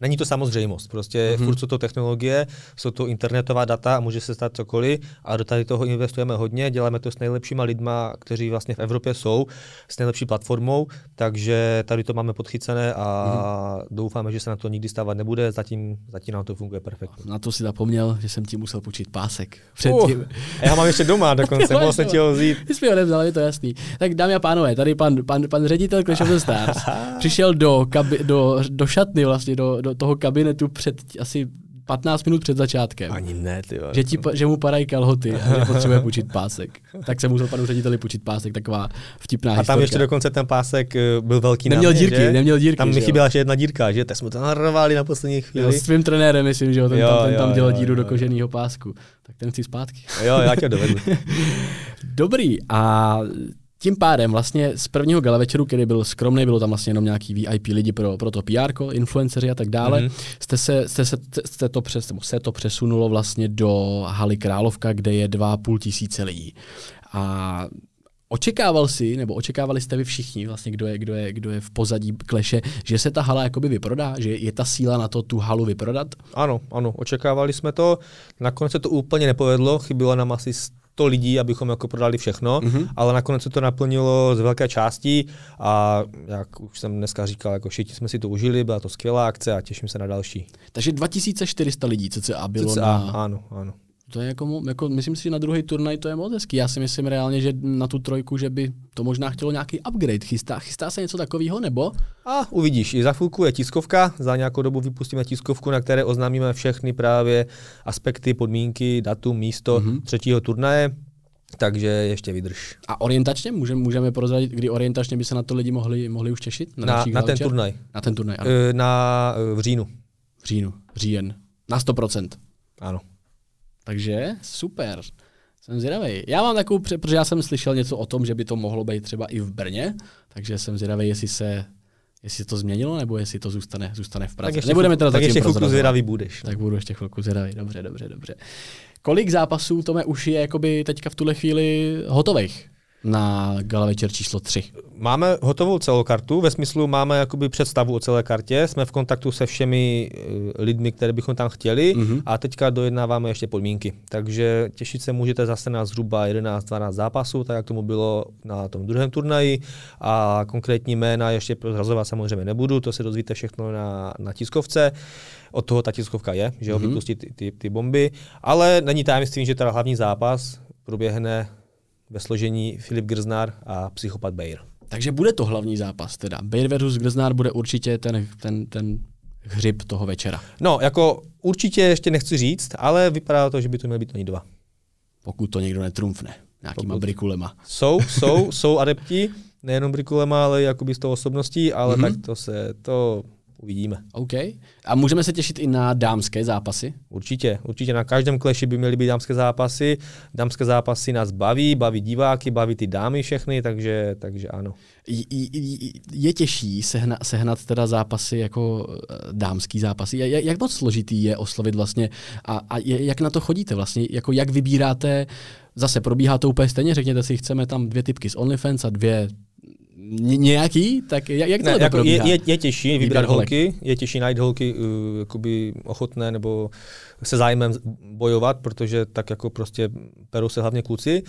Není to samozřejmost, prostě furt jsou to technologie, jsou to internetová data a může se stát cokoliv a do tady toho investujeme hodně, děláme to s nejlepšíma lidma, kteří vlastně v Evropě jsou, s nejlepší platformou, takže tady to máme podchycené a doufáme, že se na to nikdy stávat nebude, zatím nám to funguje perfektně. Na to si zapomněl, že jsem ti musel počít pásek. Předtím. Já mám ještě doma dokonce, mohl jsem ti ho vzít. Ty jsi mi ho nevzal, je to jasný. Tak dámy a pánové, tady pan ředitel Clash of the Stars přišel do šatny vlastně, do toho kabinetu před asi 15 minut před začátkem. Ani ne, tyjo. Že mu padají kalhoty a že potřebuje půjčit pásek. Tak jsem musel panu řediteli půjčit pásek, taková vtipná historka. A tam historka. Ještě dokonce ten pásek byl velký na mě, neměl dírky. Tam mi chyběla ještě jedna dírka, že? Tak jsme to narvali na poslední chvíli. Jo, s tvým trenérem, myslím, že ten tam dělal díru do koženýho pásku. Tak ten chci zpátky. Jo, já tě dovedl. Dobrý, a tím pádem vlastně z prvního gala večeru, který byl skromný, bylo tam vlastně jenom nějaký VIP lidi pro to PR, influenceři a tak dále, se to přesunulo vlastně do haly Královka, kde je 2500 lidí. A očekávali jste vy všichni, vlastně kdo je v pozadí kleše, že se ta hala jakoby vyprodá, že je ta síla na to tu halu vyprodat? Ano, očekávali jsme to. Nakonec se to úplně nepovedlo, chybilo nám asi 100 lidí, abychom jako prodali všechno, ale nakonec se to naplnilo z velké části a jak už jsem dneska říkal, jako všichni jsme si to užili, byla to skvělá akce a těším se na další. Takže 2400 lidí, co bylo na... Ano. To je jako myslím si, že na druhý turnaj to je moc hezký. Já si myslím reálně, že na tu trojku, že by to možná chtělo nějaký upgrade. Chystá se něco takového, nebo? A uvidíš, i za chvilku je tiskovka, za nějakou dobu vypustíme tiskovku, na které oznámíme všechny právě aspekty, podmínky, datum, místo třetího turnaje. Takže ještě vydrž. A orientačně můžeme prozradit, kdy orientačně by se na to lidi mohli už těšit? Na ten turnaj. Na ten turnaj, ano. V říjnu. V říjnu, říjen. Na 100%. Ano. Takže super, jsem zvědavej. Já mám takovou, protože já jsem slyšel něco o tom, že by to mohlo být třeba i v Brně, takže jsem zvědavej, jestli to změnilo, nebo jestli to zůstane v Praze. Nebudeme teda tak ještě chvilku zvědavý budeš. Tak budu ještě chvilku zvědavý, dobře. Kolik zápasů, Tome, už je jakoby teďka v tuhle chvíli hotových na gala večer číslo 3? Máme hotovou celou kartu, ve smyslu máme jakoby představu o celé kartě, jsme v kontaktu se všemi lidmi, které bychom tam chtěli a teďka dojednáváme ještě podmínky. Takže těšit se můžete zase na zhruba 11-12 zápasů, tak jak tomu bylo na tom druhém turnaji, a konkrétní jména ještě prozrazovat samozřejmě nebudu, to se dozvíte všechno na tiskovce. Od toho ta tiskovka je, že ho vypustí ty bomby, ale není tajemstvím, že teda hlavní zápas proběhne ve složení Filip Grznár a psychopat Bayer. Takže bude to hlavní zápas teda. Bayer versus Grznár bude určitě ten hřib toho večera. No, jako určitě ještě nechci říct, ale vypadá to, že by to měly být oni dva. Pokud to někdo netrumfne nějakýma brikulema. Jsou adepti, nejenom brikulema, ale jakoby z toho osobností, ale tak to uvidíme. OK. A můžeme se těšit i na dámské zápasy? Určitě. Na každém kleši by měly být dámské zápasy. Dámské zápasy nás baví diváky, baví ty dámy všechny, takže ano. Je těžší sehnat teda zápasy jako dámský zápasy. Jak moc složitý je oslovit vlastně a jak na to chodíte vlastně? Jako jak vybíráte? Zase probíhá to úplně stejně, řekněte si, chceme tam 2 typky z OnlyFans a 2 nějaký, tak jak to probíhá? Je těžší vybrat holky, je těžší najít holky ochotné nebo se zájmem bojovat, protože tak jako prostě perou se hlavně kluci,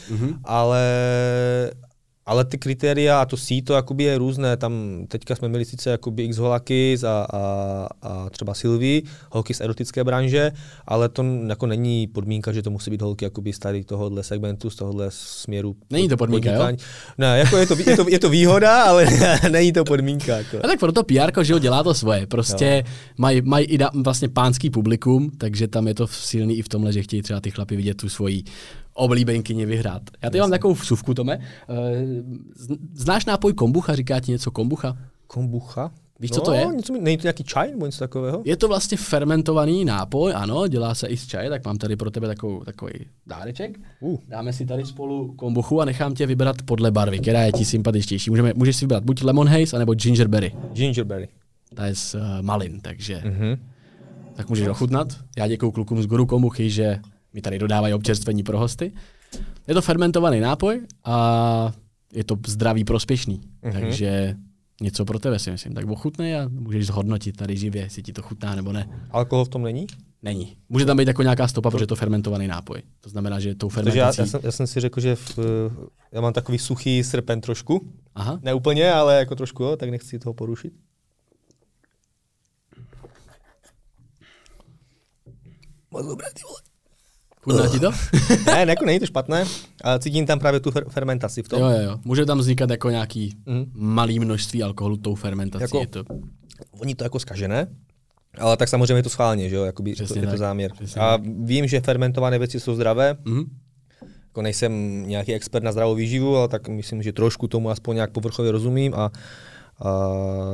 ale ty kritéria a to síto jakoby je různé, tam teďka jsme měli sice jakoby X Holakis a třeba Sylvie, holky z erotické branže, ale to jako není podmínka, že to musí být holky jakoby z tady tohohle segmentu, z tohohle směru. Není to podmínka, jo? Ne, jako je to výhoda, ale není to podmínka. Jako. A tak proto PR, že ho dělá to svoje, prostě mají i vlastně pánský publikum, takže tam je to silný i v tomhle, že chtějí třeba ty chlapi vidět tu svoji oblíbenkyni vyhrát. Já tady mám takovou vsuvku, Tome. Znáš nápoj kombucha? Říká ti něco kombucha? Kombucha? Víš, co to je? Není to nějaký čaj nebo něco takového? Je to vlastně fermentovaný nápoj, ano, dělá se i z čaje, tak mám tady pro tebe takový dáreček. Dáme si tady spolu kombuchu a nechám tě vybrat podle barvy, která je ti sympatičtější. Můžeš si vybrat buď lemon haze, anebo gingerberry. Gingerberry. Ta je z malin, takže tak můžeš ochutnat. Já děkuju klukům z Guru Kombuchy, že mi tady dodávají občerstvení pro hosty. Je to fermentovaný nápoj a je to zdravý, prospěšný. Takže něco pro tebe, si myslím. Tak ochutnej a můžeš zhodnotit tady živě, jestli ti to chutná nebo ne. Alkohol v tom není? Není. Může tam být jako nějaká stopa, protože je to fermentovaný nápoj. To znamená, že tou fermentací... Já jsem si řekl, že já mám takový suchý srpen trošku. Aha. Ne úplně, ale jako trošku, jo, tak nechci toho porušit. Moc dobré, ty vole. Chudná ti to? Ne, jako není to špatné, ale cítím tam právě tu fermentaci v tom. Jo. Může tam vznikat jako nějaký malý množství alkoholu tou fermentací. Jako, je to... Oni to jako zkažené, ale tak samozřejmě je to schválně, že jo, jakoby je to záměr. A vím, že fermentované věci jsou zdravé, jako nejsem nějaký expert na zdravou výživu, ale tak myslím, že trošku tomu aspoň nějak povrchově rozumím a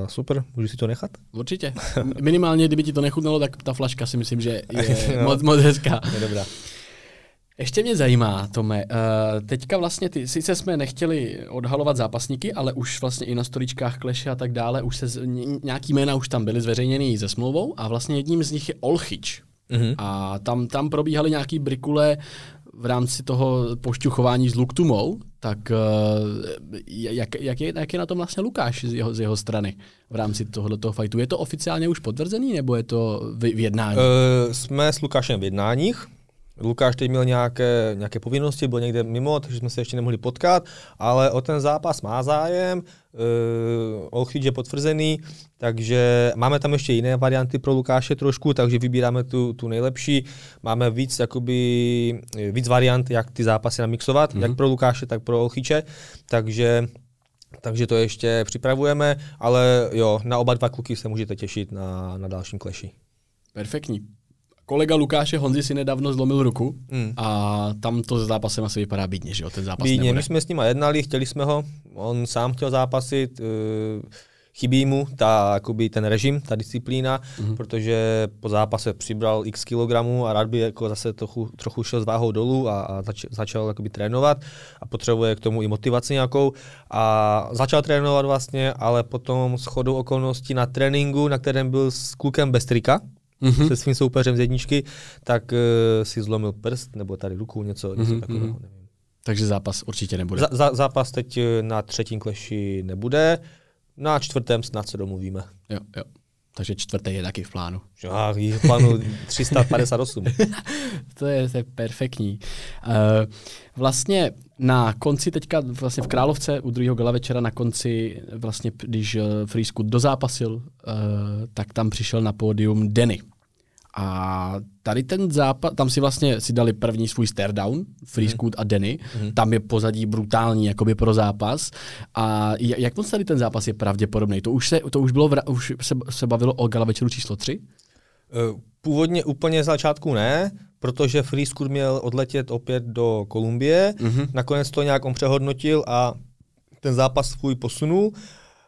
super, můžu si to nechat? Určitě. Minimálně, kdyby ti to nechutnalo, tak ta flaška si myslím, že je moc hezká. Je dobrá. Ještě mě zajímá, Tome, teďka vlastně sice jsme nechtěli odhalovat zápasníky, ale už vlastně i na storičkách Clash a tak dále, už nějaký jména už tam byly zveřejněný se smlouvou a vlastně jedním z nich je Olchyč. A tam probíhaly nějaký brikule v rámci toho pošťuchování s Luktumou, tak jak je na tom vlastně Lukáš z jeho strany v rámci tohoto fajtu? Je to oficiálně už potvrzený, nebo je to v jednání? Jsme s Lukášem v jednáních. Lukáš teď měl nějaké povinnosti, byl někde mimo, takže jsme se ještě nemohli potkat, ale o ten zápas má zájem, Olchyč je potvrzený, takže máme tam ještě jiné varianty pro Lukáše trošku, takže vybíráme tu nejlepší, máme víc variant, jak ty zápasy namixovat, jak pro Lukáše, tak pro Olchyče, takže to ještě připravujeme, ale jo, na oba dva kluky se můžete těšit na dalším kleši. Perfektní. Kolega Lukáše Honzi si nedávno zlomil ruku a tam to se zápasem asi vypadá bídně, že jo, ten zápas bídně. My jsme s ním jednali, chtěli jsme ho, on sám chtěl zápasit, chybí mu ten režim, ta disciplína, protože po zápase přibral x kilogramů a rád by jako zase trochu šel s váhou dolů a začal trénovat a potřebuje k tomu i motivaci nějakou. A začal trénovat vlastně, ale potom shodou okolností na tréninku, na kterém byl s klukem Bestrika, se svým soupeřem z jedničky, tak si zlomil prst nebo tady ruku, něco takového. Nevím. Takže zápas určitě nebude. Zápas teď na třetím kleši nebude, na čtvrtém snad se domluvíme. Jo. Takže čtvrtý je taky v plánu. Já, je v plánu 358. To je perfektní. Vlastně na konci teďka vlastně v Královce u druhého gala večera na konci, vlastně, když Free School dozápasil, tak tam přišel na pódium Denny. A tady ten zápas, tam si vlastně dali první svůj staredown, Free School a Denny. Tam je pozadí brutální jakoby pro zápas. A jak moc tady ten zápas je pravděpodobný? To už se bavilo o gala večeru číslo 3? Původně úplně z začátku ne, protože Free School měl odletět opět do Kolumbie. Nakonec to nějak on přehodnotil a ten zápas svůj posunul.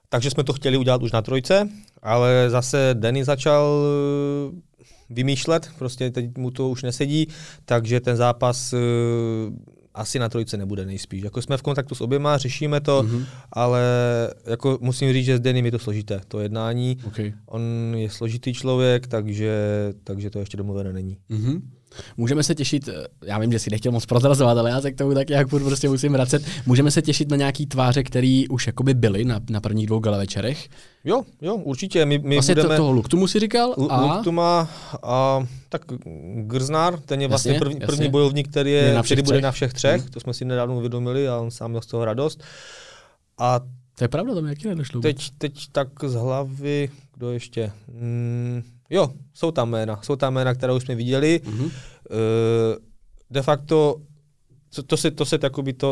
Takže jsme to chtěli udělat už na trojce, ale zase Denny začal vymýšlet, prostě teď mu to už nesedí, takže ten zápas asi na trojce nebude nejspíš. Jako jsme v kontaktu s oběma, řešíme to, ale jako musím říct, že s Dennym je to složité, to jednání. Okay. On je složitý člověk, takže to ještě domluvené není. Můžeme se těšit, já vím, že si nechtěl moc prozrazovat, ale já se k tomu tak nějak prostě musím vracet. Můžeme se těšit na nějaký tváře, které už jakoby byly na prvních dvou gala večerech? Jo, určitě. My vlastně budeme toho Luktumu si říkal? Luktuma a tak Grznár, ten je vlastně první bojovník, který bude na všech třech. To jsme si nedávno uvědomili a on sám měl z toho radost. A to je pravda, tam jaký nedošlo. Teď tak z hlavy, kdo ještě? Jo, jsou tam jména, které už jsme viděli. De facto,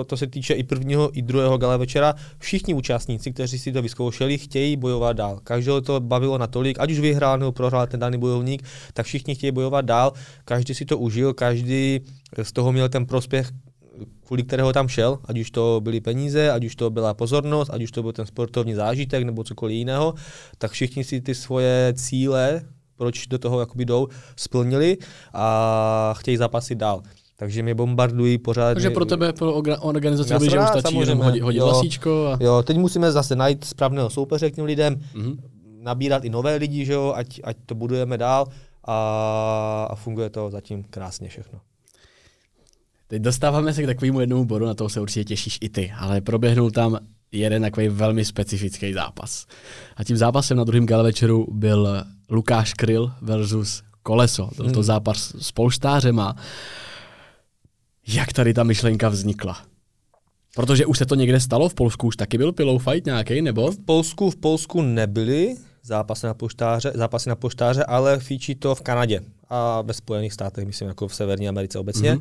to se týče i prvního, i druhého gala večera. Všichni účastníci, kteří si to vyzkoušeli, chtějí bojovat dál. Každého to bavilo natolik, ať už vyhrál nebo prohrál ten daný bojovník, tak všichni chtějí bojovat dál. Každý si to užil, každý z toho měl ten prospěch, kvůli kterého tam šel, ať už to byly peníze, ať už to byla pozornost, ať už to byl ten sportovní zážitek nebo cokoliv jiného, tak všichni si ty svoje cíle, proč do toho jakoby jdou, splnili a chtějí zápasit dál. Takže mě bombardují pořád. Takže pro tebe, pro organizaci, že už stačí jenom hodit lasíčko. Jo, teď musíme zase najít správného soupeře k těm lidem, nabírat i nové lidi, že jo, ať to budujeme dál a funguje to zatím krásně všechno. Teď dostáváme se k takovému jednomu bodu, na toho se určitě těšíš i ty, ale proběhnul tam jeden takový velmi specifický zápas. A tím zápasem na druhém gala večeru byl Lukáš Kryl versus Koleso. Byl to zápas s polštářema. Jak tady ta myšlenka vznikla? Protože už se to někde stalo, v Polsku už taky byl pillow fight nějaký, nebo? V Polsku nebyly zápasy na polštáře, ale fíčí to v Kanadě a ve Spojených státech, myslím jako v Severní Americe obecně.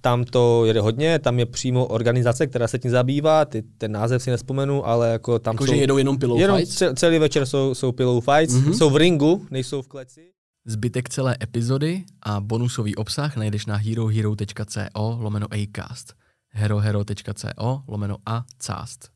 Tam to jede hodně, tam je přímo organizace, která se tím zabývá, ten název si nespomenu, ale jako tam jako jsou, že jedou jenom pillow fights? Celý večer jsou pillow fights, jsou v ringu, nejsou v kleci. Zbytek celé epizody a bonusový obsah najdeš na herohero.co/acast, herohero.co/acast.